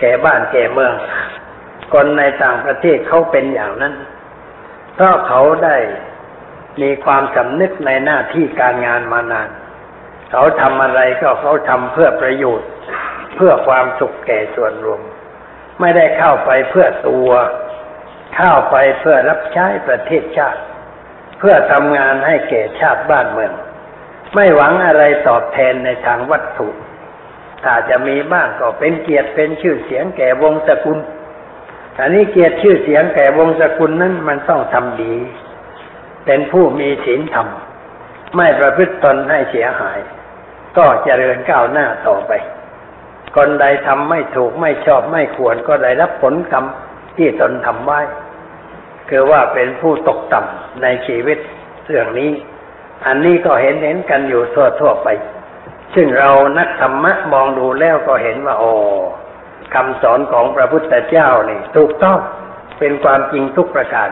แก่บ้านแก่เมืองคนในต่างประเทศเขาเป็นอย่างนั้นเพราะเขาได้มีความสำนึกในหน้าที่การงานมานานเขาทำอะไรก็เขาทำเพื่อประโยชน์เพื่อความสุขแก่ส่วนรวมไม่ได้เข้าไปเพื่อตัวเข้าไปเพื่อรับใช้ประเทศชาติเพื่อทำงานให้แก่ชาติบ้านเมืองไม่หวังอะไรตอบแทนในทางวัตถุถ้าจะมีบ้างก็เป็นเกียรติเป็นชื่อเสียงแก่วงศ์ตระกูลอันนี้เกียรติชื่อเสียงแก่วงศ์ตระกูลนั้นมันต้องทำดีเป็นผู้มีศีลธรรมไม่ประพฤติตนให้เสียหายก็เจริญก้าวหน้าต่อไปคนใดทำไม่ถูกไม่ชอบไม่ควรก็ได้รับผลกรรมที่ตนทำไว้คือว่าเป็นผู้ตกต่ำในชีวิตเรื่องนี้อันนี้ก็เห็นเห็นกันอยู่ทั่วทั่วไปซึ่งเรานักธรรมะมองดูแล้วก็เห็นว่าโอ้คำสอนของพระพุทธเจ้านี่ถูกต้องเป็นความจริงทุกประการ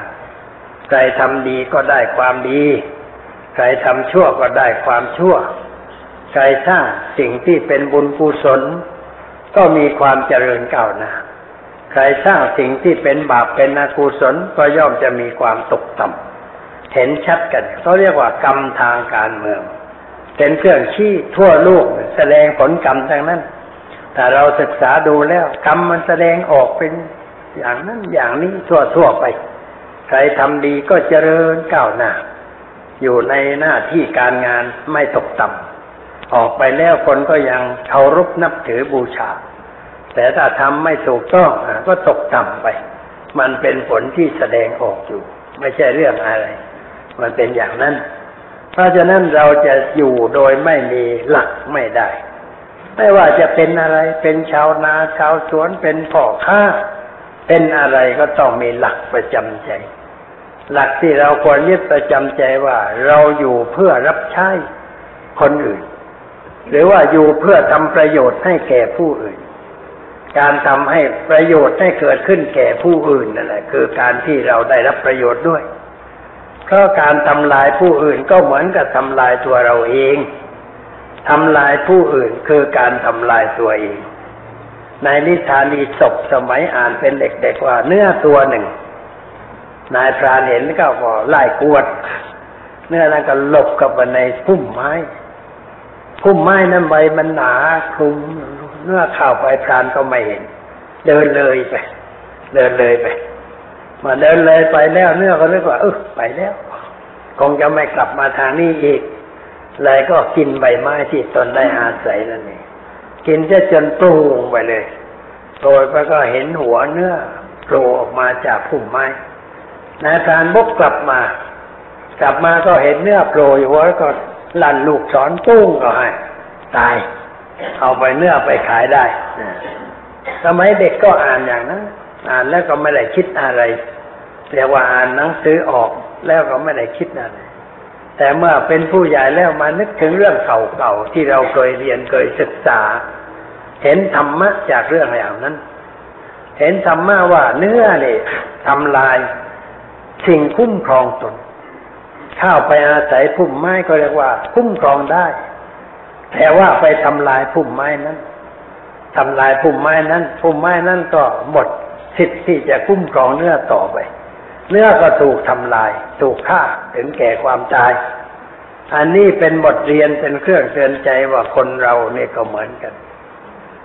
ใครทำดีก็ได้ความดีใครทำชั่วก็ได้ความชั่วใครสร้างสิ่งที่เป็นบุญกุศลก็มีความเจริญก้าวหน้าใคร รสร้างสิ่งที่เป็นบาปเป็นอกุศลก็ย่อมจะมีความตกต่ำเห็นชัดกันเขาเรียกว่ากรรมทางการเมืองเป็นเครื่องชี้ทั่วโลกแสดงผลกรรมทั้งนั้นแต่เราศึกษาดูแล้วกรรมมันแสดงออกเป็นอย่างนั้นอย่างนี้ทั่วๆไปใครทำดีก็เจริญก้าวหน้าอยู่ในหน้าที่การงานไม่ตกต่ำออกไปแล้วคนก็ยังเคารพนับถือบูชาแต่ถ้าทำไม่ถูกต้องก็ตกต่ำไปมันเป็นผลที่แสดงออกอยู่ไม่ใช่เรื่องอะไรมันเป็นอย่างนั้นเพราะฉะนั้นเราจะอยู่โดยไม่มีหลักไม่ได้ไม่ว่าจะเป็นอะไรเป็นชาวนาชาวสวนเป็นพ่อค้าเป็นอะไรก็ต้องมีหลักประจำใจหลักที่เราควรยึดประจำใจว่าเราอยู่เพื่อรับใช้คนอื่นหรือว่าอยู่เพื่อทำประโยชน์ให้แก่ผู้อื่นการทำให้ประโยชน์ให้เกิดขึ้นแก่ผู้อื่นนั่นแหละคือการที่เราได้รับประโยชน์ด้วยเพราะการทำลายผู้อื่นก็เหมือนกับทำลายตัวเราเองทำลายผู้อื่นคือการทำลายตัวเองในนิทานอีสปสมัยอ่านเป็นเด็กๆว่าเนื้อตัวหนึ่งนายพรานเห็นก็ก็ไล่กวดเนื้อนั้นก็หลบกับในพุ่มไม้พุ่มไม้นั้นใบมันหนาคลุมเนื้อเข้าไปพรานก็ไม่เห็นเดินเลยไปเดินเลยไปมาเดินเลยไปแล้วเนื้อก็นึกว่าเออไปแล้วคงจะไม่กลับมาทางนี้อีกเลยก็กินใบไม้ที่ตนได้อาศัยนั่นเองกินจะจนโปร่งไปเลยโปรยไปก็เห็นหัวเนื้อโผล่ออกมาจากพุ่มไม้นายพรานบุกกลับมากลับมาก็เห็นเนื้อโผล่หัวแล้วก็ลั่นลูกศรตุ้งก็ให้ตายเอาไปเนื้อไปขายได้สมัยเด็กก็อ่านอย่างนั้นอ่านแล้วก็ไม่ได้คิดอะไรเรียกว่าอ่านหนังสือออกแล้วก็ไม่ได้คิดอะไรแต่เมื่อเป็นผู้ใหญ่แล้วมานึกถึงเรื่องเก่าๆที่เราเคยเรียนเคยศึกษาเห็นธรรมะจากเรื่องอย่างนั้นเห็นธรรมะว่าเนื้อเนี่ยทำลายสิ่งคุ้มครองตนเข้าไปอาศัยพุ่มไม้ก็เรียกว่าคุ้มครองได้แต่ว่าไปทำลายพุ่มไม้นั้นทำลายพุ่มไม้นั้นพุ่มไม้นั้นก็หมดสิทธิ์ที่จะคุ้มครองเนื้อต่อไปเนื้อก็ถูกทำลายถูกฆ่าถึงแก่ความตายอันนี้เป็นบทเรียนเป็นเครื่องเตือนใจว่าคนเราเนี่ยก็เหมือนกัน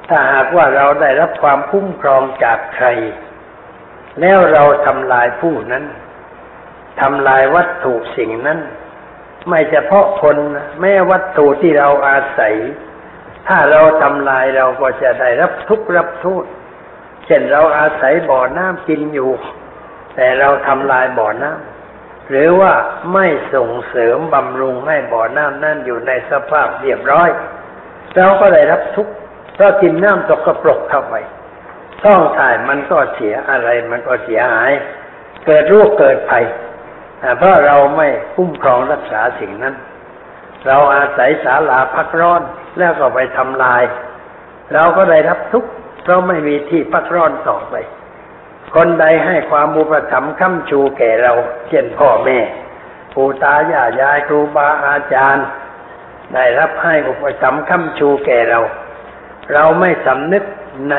ถ้าหากว่าเราได้รับความคุ้มครองจากใครแล้วเราทำลายผู้นั้นทำลายวัตถุสิ่งนั้นไม่เฉพาะคนแม้วัตถุที่เราอาศัยถ้าเราทำลายเราก็จะได้รับทุกข์รับโทษเช่นเราอาศัยบ่อน้ำกินอยู่แต่เราทำลายบ่อน้ำหรือว่าไม่ส่งเสริมบำรุงให้บ่อน้ำนั่นอยู่ในสภาพเรียบร้อยเราก็ได้รับทุกข์เพราะกินน้ำตกกระปรกเข้าไปท้องถ่ายมันก็เสียอะไรมันก็เสียหายเกิดโรคเกิดภัยเพราะเราไม่คุ้มครองรักษาสิ่งนั้นเราอาศัยศาลาพักร้อนแล้วก็ไปทำลายเราก็ได้รับทุกข์เพราะไม่มีที่พักร้อนต่อไปคนใดให้ความอุปถัมภ์ค้ำชูแก่เราเช่นพ่อแม่ปู่ตายายยายครูบาอาจารย์ได้รับให้อุปถัมภ์ค้ำชูแก่เราเราไม่สำนึกใน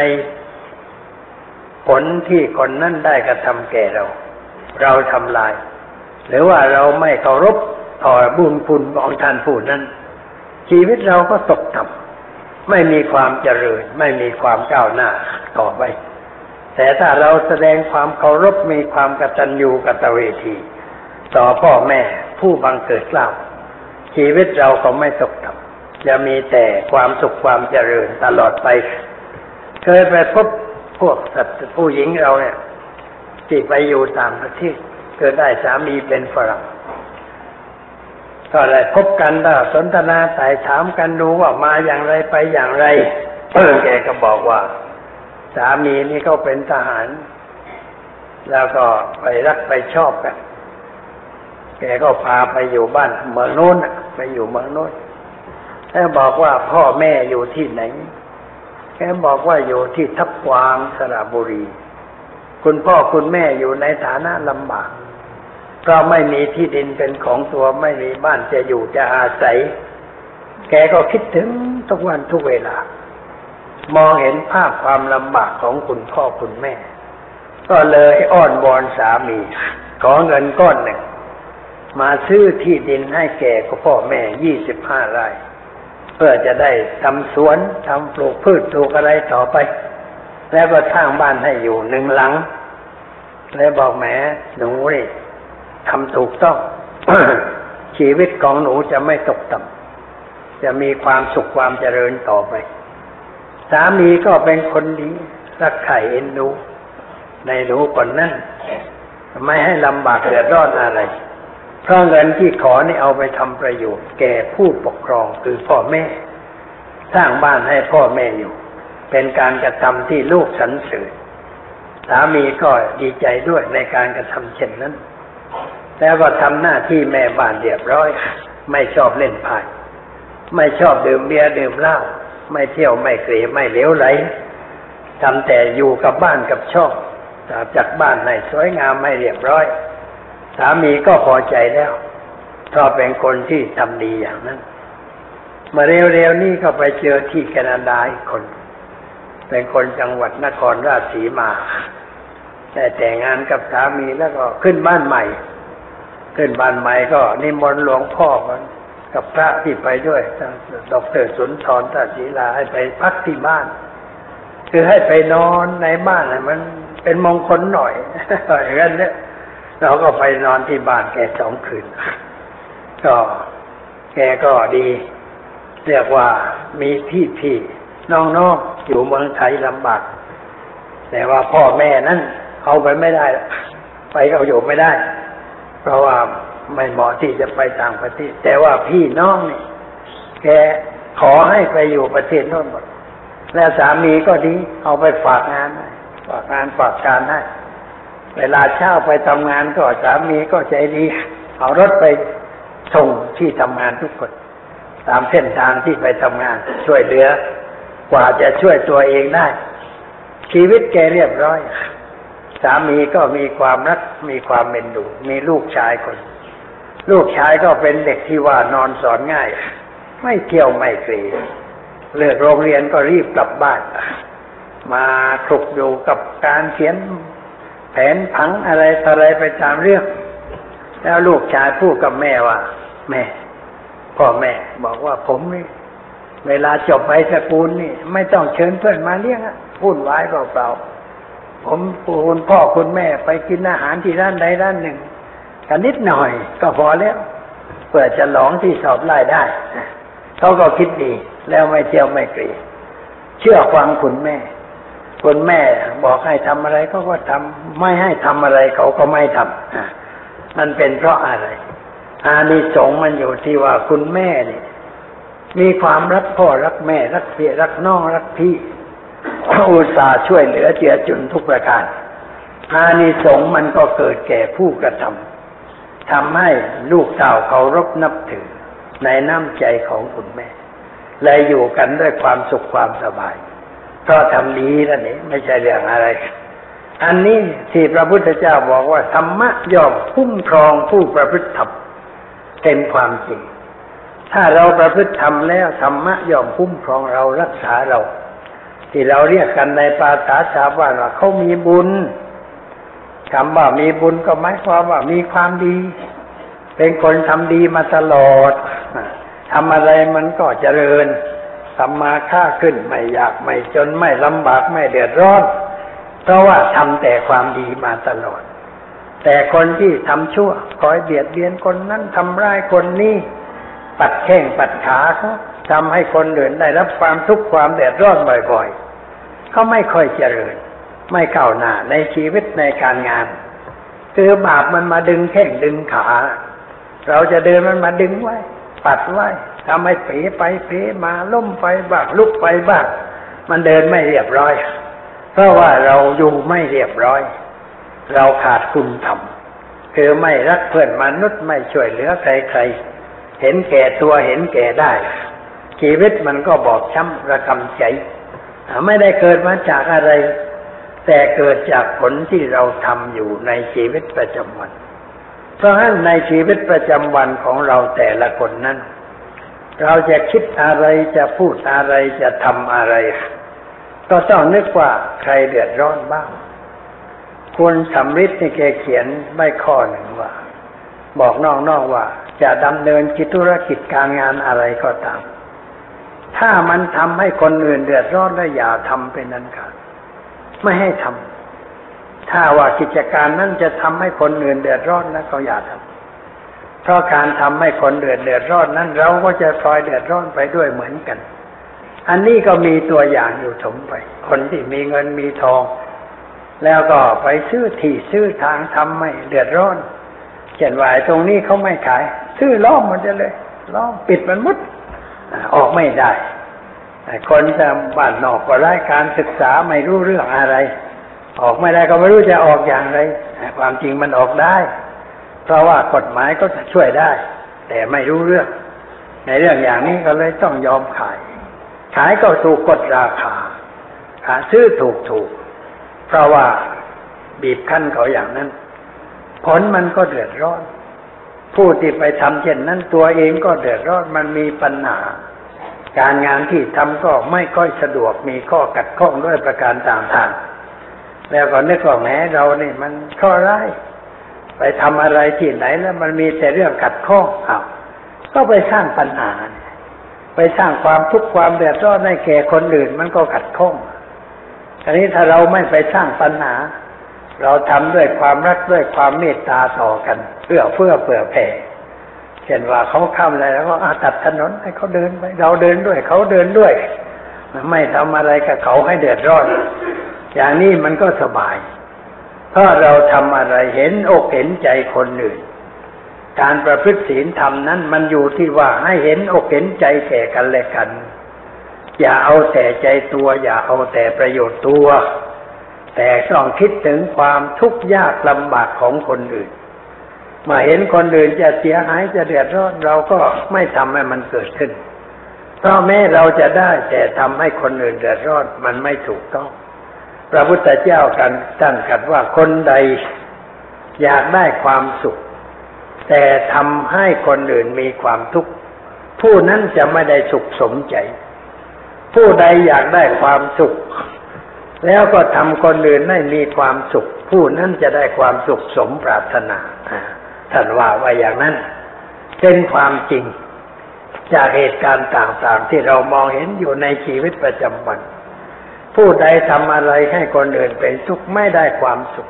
ผลที่คนนั้นได้กระทำแก่เราเราทำลายหรือว่าเราไม่เคารพต่อบุญคุณของท่านผู้นั้นชีวิตเราก็ตกต่ำไม่มีความเจริญไม่มีความก้าวหน้าต่อไปแต่ถ้าเราแสดงความเคารพมีความกตัญญูกตเวทีต่อพ่อแม่ผู้บังเกิดเกล้าชีวิตเราก็ไม่ตกต่ำจะมีแต่ความสุขความเจริญตลอดไปเคยไปพบพวกผู้หญิงเราเนี่ยที่ไปอยู่ต่างประเทศเกิดได้สามีเป็นฝรั่งก็เลยพบกันแล้วสนทนาไต่ถามกันดูว่ามาอย่างไรไปอย่างไรเพิ่งแกก็บอกว่าสามีนี่เขาเป็นทหารแล้วก็ไปรักไปชอบกันแกก็พาไปอยู่บ้านเมืองโน้นไปอยู่เมืองโน้นแล้วบอกว่าพ่อแม่อยู่ที่ไหนแกบอกว่าอยู่ที่ทับกวางสระบุรีคุณพ่อคุณแม่อยู่ในฐานะลำบากก็ไม่มีที่ดินเป็นของตัวไม่มีบ้านจะอยู่จะอาศัยแกก็คิดถึงทุกวันทุกเวลามองเห็นภาพความลำบากของคุณพ่อคุณแม่ ก็เลยอ้อนวอนสามีขอเงินก้อนหนึ่งมาซื้อที่ดินให้แก่พ่อแม่ยี่สิบห้าไร่เพื่อจะได้ทำสวนทำปลูกพืชปลูกอะไรต่อไปแล้วก็สร้างบ้านให้อยู่หนึ่งหลังแล้วบอกแม่หนูนี่ทำถูกต้อง ชีวิตของหนูจะไม่ตกต่ำจะมีความสุขความเจริญต่อไปสามีก็เป็นคนดีรักใคร่เอ็นดูในหนูคนนั้นไม่ให้ลำบากเดือดร้อนอะไรเพราะเงินที่ขอนี่เอาไปทำประโยชน์แก่ผู้ปกครองคือพ่อแม่สร้างบ้านให้พ่อแม่อยู่เป็นการกระทำที่ลูกสรรเสริญสามีก็ดีใจด้วยในการกระทำเช่นนั้นแล้วก็ทำหน้าที่แม่บ้านเรียบร้อยไม่ชอบเล่นไพ่ไม่ชอบดื่มเบียร์ดื่มเหล้าไม่เที่ยวไม่เกเรไม่เหลวไหลทำแต่อยู่กับบ้านกับช่องจัดบ้านให้สวยงามให้เรียบร้อยสามีก็พอใจแล้วเพราะเป็นคนที่ทำดีอย่างนั้นมาเร็วๆนี่ก็ไปเจอที่แคนาดาอีกคนเป็นคนจังหวัดนครราชสีมาแต่แต่งงานกับสามีแล้วก็ขึ้นบ้านใหม่ขึ้นบ้านใหม่ก็นิมนต์หลวงพ่อกับพระที่ไปด้วยดร.สุนทรตาศีลาให้ไปพักที่บ้านคือให้ไปนอนในบ้านมันเป็นมงคลหน่อยอย่างนั้นเนี่ยเราก็ไปนอนที่บ้านแกสองคืนก็แกก็ดีเรียกว่ามีพี่พี่น้องๆ อ, อยู่เมืองไทยลำบากแต่ว่าพ่อแม่นั้นเอาไปไม่ได้ไปก็อยู่ไม่ได้เพราะว่าไม่เหมาะที่จะไปต่างประเทศแต่ว่าพี่น้องนี่แกขอให้ไปอยู่ประเทศโน้นหมดแล้วสามีก็ดีเอาไปฝากงานฝากงานฝากการให้เวลาเช้าไปทำงานก็สามีก็ใจดีเอารถไปส่งที่ทำงานทุกคนตามเส้นทางที่ไปทำงานช่วยเหลือกว่าจะช่วยตัวเองได้ชีวิตแกเรียบร้อยสามีก็มีความรักมีความเมตตามีลูกชายคนลูกชายก็เป็นเด็กที่ว่านอนสอนง่ายไม่เที่ยวไม่เกเรเลิกโรงเรียนก็รีบกลับบ้านมาคลุกอยู่กับการเขียนแผนผังอะไรต่ออะไรไปตามเรื่องแล้วลูกชายพูดกับแม่ว่าแม่พ่อแม่บอกว่าผมนี่เวลาจบไปสกูลนี่ไม่ต้องเชิญเพื่อนมาเลี้ยงวุ่นวายเปล่าๆผมคุณพ่อคุณแม่ไปกินอาหารที่ร้านใดร้านหนึ่งกันนิดหน่อยก็พอแล้วเพื่อจะหลองที่สอบไล่ได้เขาก็คิดดีแล้วไม่เที่ยวไม่เกเรเชื่อฟังคุณแม่คนแม่บอกให้ทำอะไรเขาก็ทำไม่ให้ทำอะไรเขาก็ไม่ทำมันเป็นเพราะอะไรอานิสงส์มันอยู่ที่ว่าคุณแม่นี่มีความรักพ่อรักแม่รักพี่รักน้องรักพี่อุตส่าห์ช่วยเหลือเจือจุนทุกประการอานิสงส์มันก็เกิดแก่ผู้กระทำทำให้ลูกเต่าเคารพนับถือในน้ำใจของคุณแม่และอยู่กันด้วยความสุขความสบายก็ทำดีนั่นเองไม่ใช่เรื่องอะไรอันนี้ที่พระพุทธเจ้าบอกว่าธรรมะย่อมคุ้มครองผู้ประพฤติธรรมเต็มความจริงถ้าเราประพฤติธรรมแล้วธรรมะย่อมคุ้มครองเรารักษาเราที่เราเรียกกันในภาษาชาวบ้านว่าเขามีบุญคำว่ามีบุญก็หมายความว่ามีความดีเป็นคนทำดีมาตลอดทำอะไรมันก็เจริญสัมมาค่าขึ้นไม่อยากไม่จนไม่ลำบากไม่เดือดร้อนเพราะว่าทำแต่ความดีมาตลอดแต่คนที่ทำชั่วคอยเบียดเบียนคนนั้นทำร้ายคนนี้ปัดแข้งปัดขาเขาทำให้คนอื่นได้รับความทุกข์ความเดือดร้อนบ่อยๆเขาไม่ค่อยเจริญไม่ก้าวหน้าในชีวิตในการงานคือบาปมันมาดึงแข้งดึงขาเราจะเดินมันมาดึงไว้ปัดไว้ทำให้เผลอไปเผลอมาล้มไปบ้างลุกไปบ้างมันเดินไม่เรียบร้อยเพราะว่าเราอยู่ไม่เรียบร้อยเราขาดคุณธรรมคือไม่รักเพื่อนมนุษย์ไม่ช่วยเหลือใครๆเห็นแก่ตัวเห็นแก่ได้ชีวิตมันก็บอบช้ำระกำใจไม่ได้เกิดมาจากอะไรแต่เกิดจากผลที่เราทำอยู่ในชีวิตประจำวันเพราะฉะนั้นในชีวิตประจำวันของเราแต่ละคนนั้นเราจะคิดอะไรจะพูดอะไรจะทำอะไรก็ต้องนึกว่าใครเดือดร้อนบ้าง คุณสำริดนี่แกเขียนไว้ข้อหนึ่งว่าบอกนอกๆว่าจะดำเนินกิจธุรกิจการงานอะไรก็ตามถ้ามันทำให้คนอื่นเดือดร้อนแล้วอย่าทำเป็นอันขาดไม่ให้ทำถ้าว่ากิจการนั้นจะทำให้คนอื่นเดือดร้อนแล้วก็อย่าทำเพราะการทำให้คนเดือดเดือดร้อนนั้นเราก็จะพลอยเดือดร้อนไปด้วยเหมือนกันอันนี้ก็มีตัวอย่างอยู่ถมไปคนที่มีเงินมีทองแล้วก็ไปซื้อที่ซื้อทางทำให้เดือดร้อนเขียนไว้ตรงนี้เขาไม่ขายซื้อล้อมมันจะเลยล้อมปิดมันมุดออกไม่ได้คนจะบ้านนอกก็ไร้การศึกษาไม่รู้เรื่องอะไรออกไม่ได้ก็ไม่รู้จะออกอย่างไรความจริงมันออกได้เพราะว่ากฎหมายก็จะช่วยได้แต่ไม่รู้เรื่องในเรื่องอย่างนี้ก็เลยต้องยอมขายขายก็ถูกกฎราคาหาซื้อถูกถูกเพราะว่าบีบคั้นเขาอย่างนั้นผลมันก็เดือดร้อนผู้ที่ไปทำเช่นนั้นตัวเองก็เดือดร้อนมันมีปัญหาการงานที่ทำก็ไม่ค่อยสะดวกมีข้อขัดข้องด้วยประการต่างๆแล้วก็นึกว่าแม้เรานี่มันข้อร้ายไปทำอะไรที่ไหนแล้วมันมีแต่เรื่องขัดข้องอ้าวก็ไปสร้างปัญหาไปสร้างความทุกข์ความเดือดร้อนให้แก่คนอื่นมันก็ขัดข้องอันนี้ถ้าเราไม่ไปสร้างปัญหาเราทำด้วยความรักด้วยความเมตตาต่อกันเพื่อเพื่อเผื่อแผ่เช่นว่าเขาข้ามอะไรแล้วก็ตัดถนนให้เขาเดินไปเราเดินด้วยเขาเดินด้วยไม่ทำอะไรกับเขาให้เดือดร้อนอย่างนี้มันก็สบายเพราะเราทำอะไรเห็นอกเห็นใจคนอื่นการประพฤติศีลธรรมนั้นมันอยู่ที่ว่าให้เห็นอกเห็นใจแก่กันและกันอย่าเอาแต่ใจตัวอย่าเอาแต่ประโยชน์ตัวแต่ต้องคิดถึงความทุกข์ยากลำบากของคนอื่นมาเห็นคนอื่นจะเสียหายจะเดือดร้อนเราก็ไม่ทำให้มันเกิดขึ้นเพราะแม้เราจะได้แต่ทำให้คนอื่นเดือดร้อนมันไม่ถูกต้องพระพุทธเจ้ากันท่านตรัสว่าคนใดอยากได้ความสุขแต่ทำให้คนอื่นมีความทุกข์ผู้นั้นจะไม่ได้สุขสมใจผู้ใดอยากได้ความสุขแล้วก็ทำคนอื่นให้มีความสุขผู้นั้นจะได้ความสุขสมปรารถนาท่านว่าไว้อย่างนั้นเป็นความจริงจากเหตุการณ์ต่างๆที่เรามองเห็นอยู่ในชีวิตประจำวันผู้ใดทำอะไรให้คนอื่นเป็นทุกข์ไม่ได้ความสุข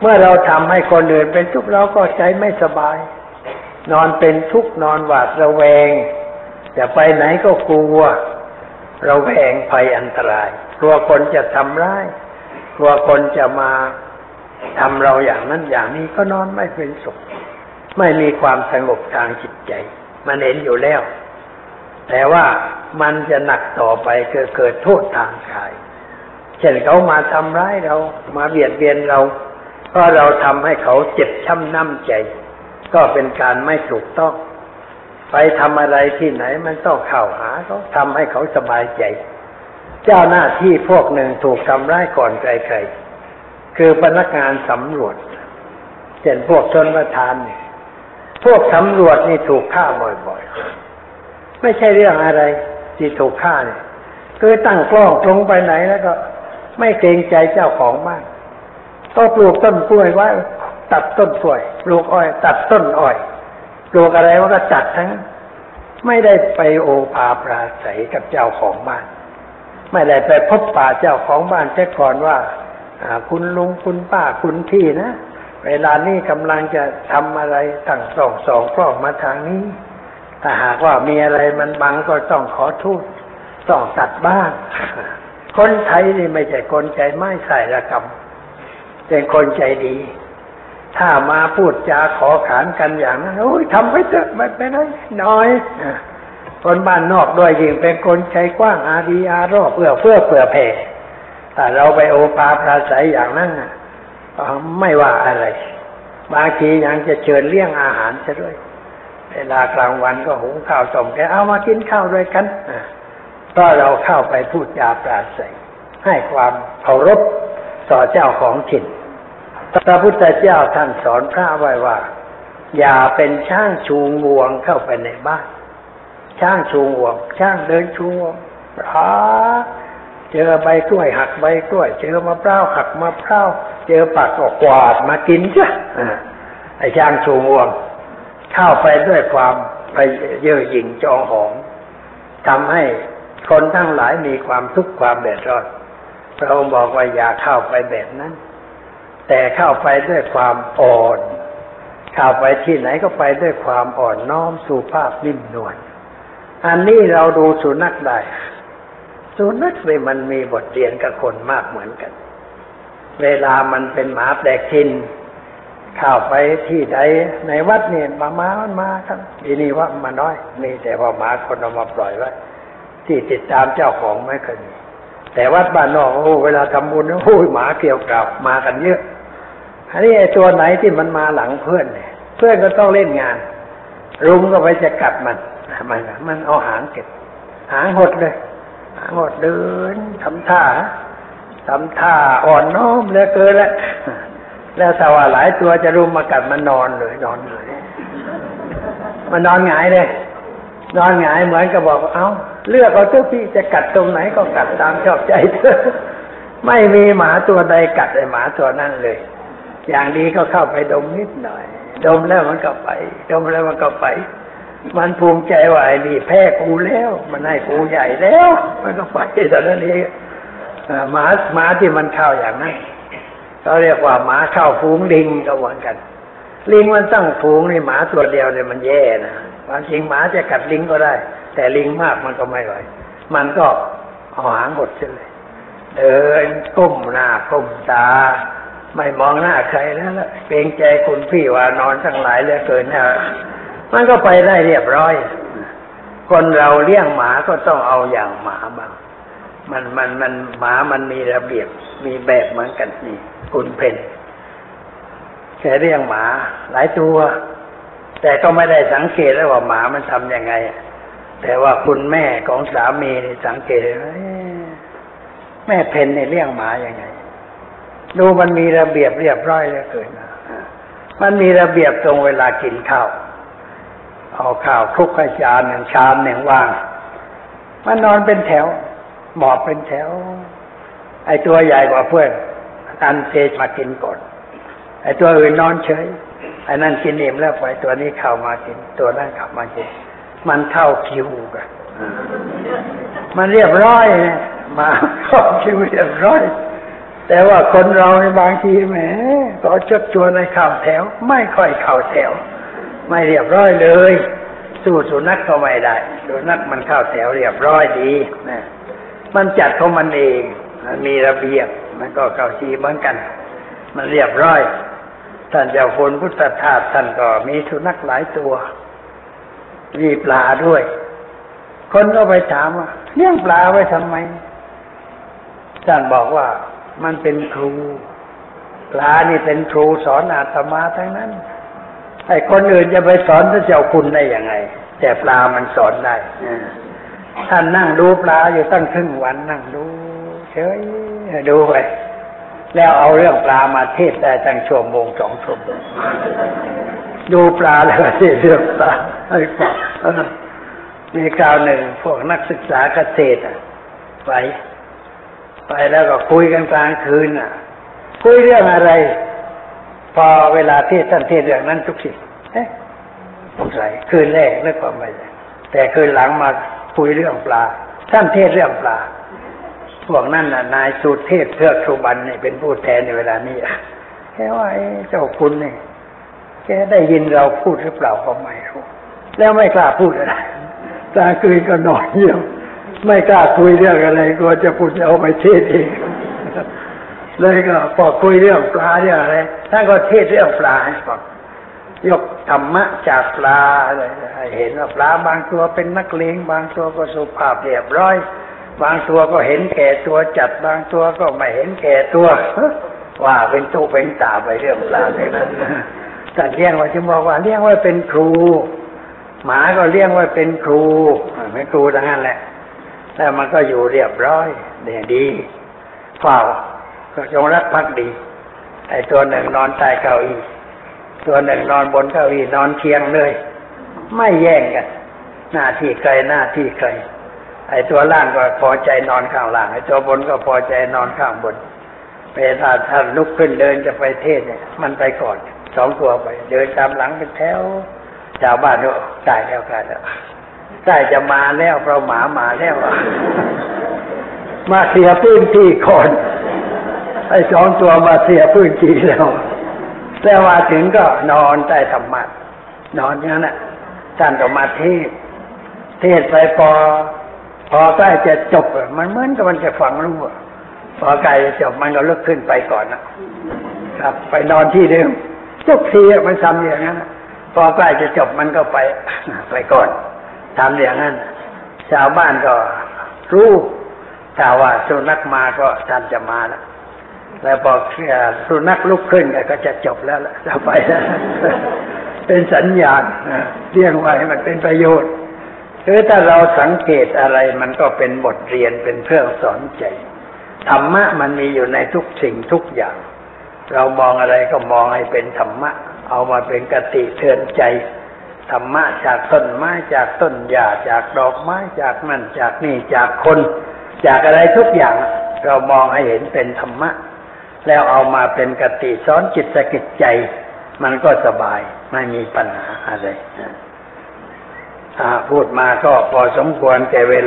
เมื่อเราทำให้คนอื่นเป็นทุกข์เราก็ใจไม่สบายนอนเป็นทุกข์นอนหวาดระแวงจะไปไหนก็กลัวระแวงภัยอันตรายกลัวคนจะทำร้ายกลัวคนจะมาทำเราอย่างนั้นอย่างนี้ก็นอนไม่เป็นสุขไม่มีความสงบทางจิตใจมันเห็นอยู่แล้วแต่ว่ามันจะหนักต่อไปคือเกิดโทษทางกายเช่นเขามาทำร้ายเรามาเบียดเบียนเราเพราะเราทำให้เขาเจ็บช้ำน้ำใจก็เป็นการไม่ถูกต้องไปทำอะไรที่ไหนมันต้องเข้าหาเขาทำให้เขาสบายใจเจ้าหน้าที่พวกหนึ่งถูกทำร้ายก่อนใครๆคือพนักงานสำรวจเช่นพวกชนประทานนี่พวกสำรวจนี่ถูกฆ่าบ่อยๆไม่ใช่เรื่องอะไรที่ถูกฆ่าเนี่ยคือตั้งกล้องตรงไปไหนแล้วก็ไม่เกรงใจเจ้าของบ้านก็ปลูกต้นกล้วยไว้ตัดต้นกล้วยปลูกอ้อยตัดต้นอ้อยปลูกอะไรว่าก็ตัดทั้งไม่ได้ไปโอภาปราศัยกับเจ้าของบ้านไม่ได้ไปพบปะเจ้าของบ้านแจ้งก่อนว่าคุณลุงคุณป้าคุณพี่นะเวลานี้กำลังจะทำอะไรตั้งสองสองกล้องมาทางนี้ถ้าหากว่ามีอะไรมันบังก็ต้องขอโทษต้องตัดบ้างคนไทยนี่ไม่ใช่คนใจไม้ใส่ระกำเป็นคนใจดีถ้ามาพูดจาขอขานกันอย่างนั้นโอ้ยทำไปเถอะไม่เป็นไรน้อยคนบ้านนอกด้วยยิ่งเป็นคนใจกว้างอารีอารอบเอื้อเฟื้อเผื่อแผ่ถ้าเราไปโอภาปราศัยอย่างนั้นไม่ว่าอะไรบางทียังจะเชิญเลี้ยงอาหารซะด้วยเวลากลางวันก็หุงข้าวต้มแกเอามากินข้าวด้วยกันก็เราเข้าไปพูดจาปราศัยให้ความเคารพต่อเจ้าของถิ่นพระพุทธเจ้าท่านสอนพระไว้ว่าอย่าเป็นช้างชูงวงเข้าไปในบ้านช้างชูงวงช้างเดินชูงวง เจอใบกล้วยหักใบกล้วยเจอมะพร้าวหักมะพร้าวเจอผักก็กวาดมากินจ้ะไอ้ช้างชูงวงเข้าไปด้วยความไปเย่อหยิ่งจองหองทำให้คนทั้งหลายมีความทุกข์ความเดือดร้อนพระองค์บอกว่าอย่าเข้าไปแบบนั้นแต่เข้าไปด้วยความอ่อนเข้าไปที่ไหนก็ไปด้วยความอ่อนน้อมสุภาพนิ่มนวลอันนี้เราดูสุนัขได้สุนัขเนี่ยมันมีบทเรียนกับคนมากเหมือนกันเวลามันเป็นหมาแปลกถิ่นเข้าไปที่ใดในวัดเนี่ยหมาหมามันมาครับทีนี้ว่ามันน้อยมีแต่ว่าหมาคนเอามาปล่อยไว้ที่ติดตามเจ้าของไม่เคยมีแต่วัดบ้านนอกโอ้เวลาทำบุญโอ้หมาเกี่ยวกับมากันเยอะอันนี้ไอ้ตัวไหนที่มันมาหลังเพื่อนเนี่ยเพื่อนก็ต้องเล่นงานรุมก็ไปจะกัดมันมันมันเอาหางเก็บหางหดเลยหางหดเดินทำท่าทำท่าอ่อนน้อมเหลือเกินแล้วแล้วสว่าหลายตัวจะรุมมากัดมันนอนเลยนอนเลยมันนอนหงายเลยนอนหงายเหมือนกับบอกเอ้าเลือกเอาเจ้าพี่จะกัดตรงไหนก็กัดตามชอบใจเธอไม่มีหมาตัวใดกัดไอ้หมาตัวนั่นเลยอย่างดีก็เข้าไปดมนิดหน่อยดมแล้วมันก็ไปดมแล้วมันก็ไปมันภูมิใจว่าไอ้นี่แพ้กูแล้วมันให้กูใหญ่แล้วมันก็ไปตอนนั้นเองหมาหมาที่มันเข้าอย่างนั้นเขาเรียกว่าหมาเข้าฝูงลิงก็เหมือนกันลิงมันตั้งฝูงนี่หมาตัวเดียวเนี่ยมันแย่นะความจริงหมาจะกัดลิงก็ได้แต่ลิงมากมันก็ไม่ไหวมันก็เอาหางหดขึ้นเลยเดินก้มหน้าก้มตาไม่มองหน้าใครแล้วล่ะเกรงใจคุณพี่ว่านอนทั้งหลายเหลือเกินนะมันก็ไปได้เรียบร้อยคนเราเลี้ยงหมาก็ต้องเอาอย่างหมาบ้างมันมันมันหมามันมีระเบียบมีแบบเหมือนกันนี่คุณเพนแกเลี้ยงหมาหลายตัวแต่ก็ไม่ได้สังเกตเลยว่าหมามันทำยังไงแต่ว่าคุณแม่ของสามีนี่สังเกตเลยแม่เพนเนี่ยเลี้ยงหมายังไงดูมันมีระเบียบเรียบร้อยเหลือเกินมันมีระเบียบตรงเวลากินข้าวเอาข้าวคลุกให้จานหนึ่งชามหนึ่งวางมันนอนเป็นแถวหมอบเป็นแถวไอ้ตัวใหญ่กว่าเพื่อนอันเซมากินก่อนไอ้ตัวอื่นนอนเฉยไอ้นั่นกินเองแล้วไปตัวนี้เข้ามากินตัวนั่นกลับมากินมันเข้าคิวกันมันเรียบร้อยนะมาเข้าคิวเรียบร้อยแต่ว่าคนเราในบางทีแหมก็ชักชวนให้เข้าแถวไม่ค่อยเข้าแถวไม่เรียบร้อยเลยสู้สุนัขก็ไม่ได้สุนัขมันเข้าแถวเรียบร้อยดีนะมันจัดของมันเองมันมีระเบียบมันก็เข้าที่เหมือนกันมันเรียบร้อยท่านเจ้าคุณพุทธทาสท่านก็มีสุนัขหลายตัวมีปลาด้วยคนก็ไปถามว่าเลี้ยงปลาไว้ทำไมท่านบอกว่ามันเป็นครูปลานี่เป็นครูสอนอาตมาทั้งนั้นไอ้คนอื่นจะไปสอนพระเจ้าคุณได้ยังไงแต่ปลามันสอนได้ท่านนั่งดูปลาอยู่ตั้งครึ่งวันนั่งดูเฉยดูไปแล้วเอาเรื่องปลามาเทศได้ตั้งชั่วโมงสองชั่วโมงดูปลาแล้วก็เทศเรื่องปลาให้ฟังมีคราวหนึ่งพวกนักศึกษาเกษตรไปไปแล้วก็คุยกันกลางคืนอ่ะคุยเรื่องอะไรพอเวลาเทศท่านเทศเรื่องนั้นทุกทีเอ๊ะสงสัยคืนแรกนึกว่าไม่แต่คืนหลังมาคุยเรื่องปลาท่านเทศเรื่องปลาพวกนั้นน่ะนายสุเทพเทือกสุบรรณนี่เป็นผู้แทนในเวลานี้แค่ว่าเจ้าคุณนี่แกได้ยินเราพูดหรือเปล่าก็ไม่รู้แล้วไม่กล้าพูดอะไรตาคืนก็นอนเยี่ยมไม่กล้าคุยเรื่องอะไรกลัวจะพูดเอาไปเทศเองเลยก็พอคุยเรื่องปลาเรื่องอะไรท่านก็เทศเรื่องปลาให้ฟังยกธรรมะจากปลาเลยเห็นว่าปลาบางตัวเป็นนักเลงบางตัวก็สุภาพเรียบร้อยบางตัวก็เห็นแก่ตัวจัดบางตัวก็ไม่เห็นแก่ตัวว่าเป็นตู้เป็นตาไปเรื่องปลาเลยนะท่านเลี้ยงไว้ที่บอกว่าเลี้ยงไว้เป็นครูหมาก็เลี้ยงไว้เป็นครูเป็นครูทั้งนั้นแหละแต่มันก็อยู่เรียบร้อยเนี่ยดีเฝ้าก็จงรักภักดีไอ้ตัวหนึ่งนอนใต้เก้าอี้ตัวหนึ่งนอนบนเก้าอี้นอนเคียงเลยไม่แย่งกันหน้าที่ใครหน้าที่ใคร ไอ้ตัวล่างก็พอใจนอนข้างล่างไอ้ตัวบนก็พอใจนอนข้างบนเวลาท่านลุกขึ้นเดินจะไปเทศเนี่ยมันไปก่อนสองตัวไปเดินตามหลังเป็นแถวชาวบ้านก็ตายแล้วกันแล้วใกล้จะมาแล้วเพราะหมามาแล้วมาเสียพื้นที่ก่อนไอ้สองตัวมาเสียพื้นที่แล้วแต่ว่าถึงก็นอนใต้ธรรมะนอนอย่างนั้นน่ะท่านก็มาเทศเทศไปพอพอใกล้จะจบมันเหมือนกับมันจะฝังรู้พอใกล้จะจบมันก็ลุกขึ้นไปก่อนนะครับไปนอนที่เดิมทุกทีมันทำอย่างนั้นพอใกล้จะจบมันก็ไปไปก่อนทำอย่างนั้นชาวบ้านก็รู้ถ้าว่าสุนัขมาก็ท่านจะมาแล้วแล้วพอสุนัขลุกขึ้นก็จะจบแล้วจะไปแล้วเป็นสัญญาณเรียกว่าให้มันเป็นประโยชน์คือถ้าเราสังเกตอะไรมันก็เป็นบทเรียนเป็นเครื่องสอนใจธรรมะมันมีอยู่ในทุกสิ่งทุกอย่างเรามองอะไรก็มองให้เป็นธรรมะเอามาเป็นกติเตือนใจธรรมะจากต้นไม้จากต้นหญ้าจากดอกไม้จากนั่นจากนี่จากคนจากอะไรทุกอย่างเรามองให้เห็นเป็นธรรมะแล้วเอามาเป็นกติสอนจิตสะกิดใจมันก็สบายไม่มีปัญหาอะไรพูดมาก็พอสมควรแก่เวลา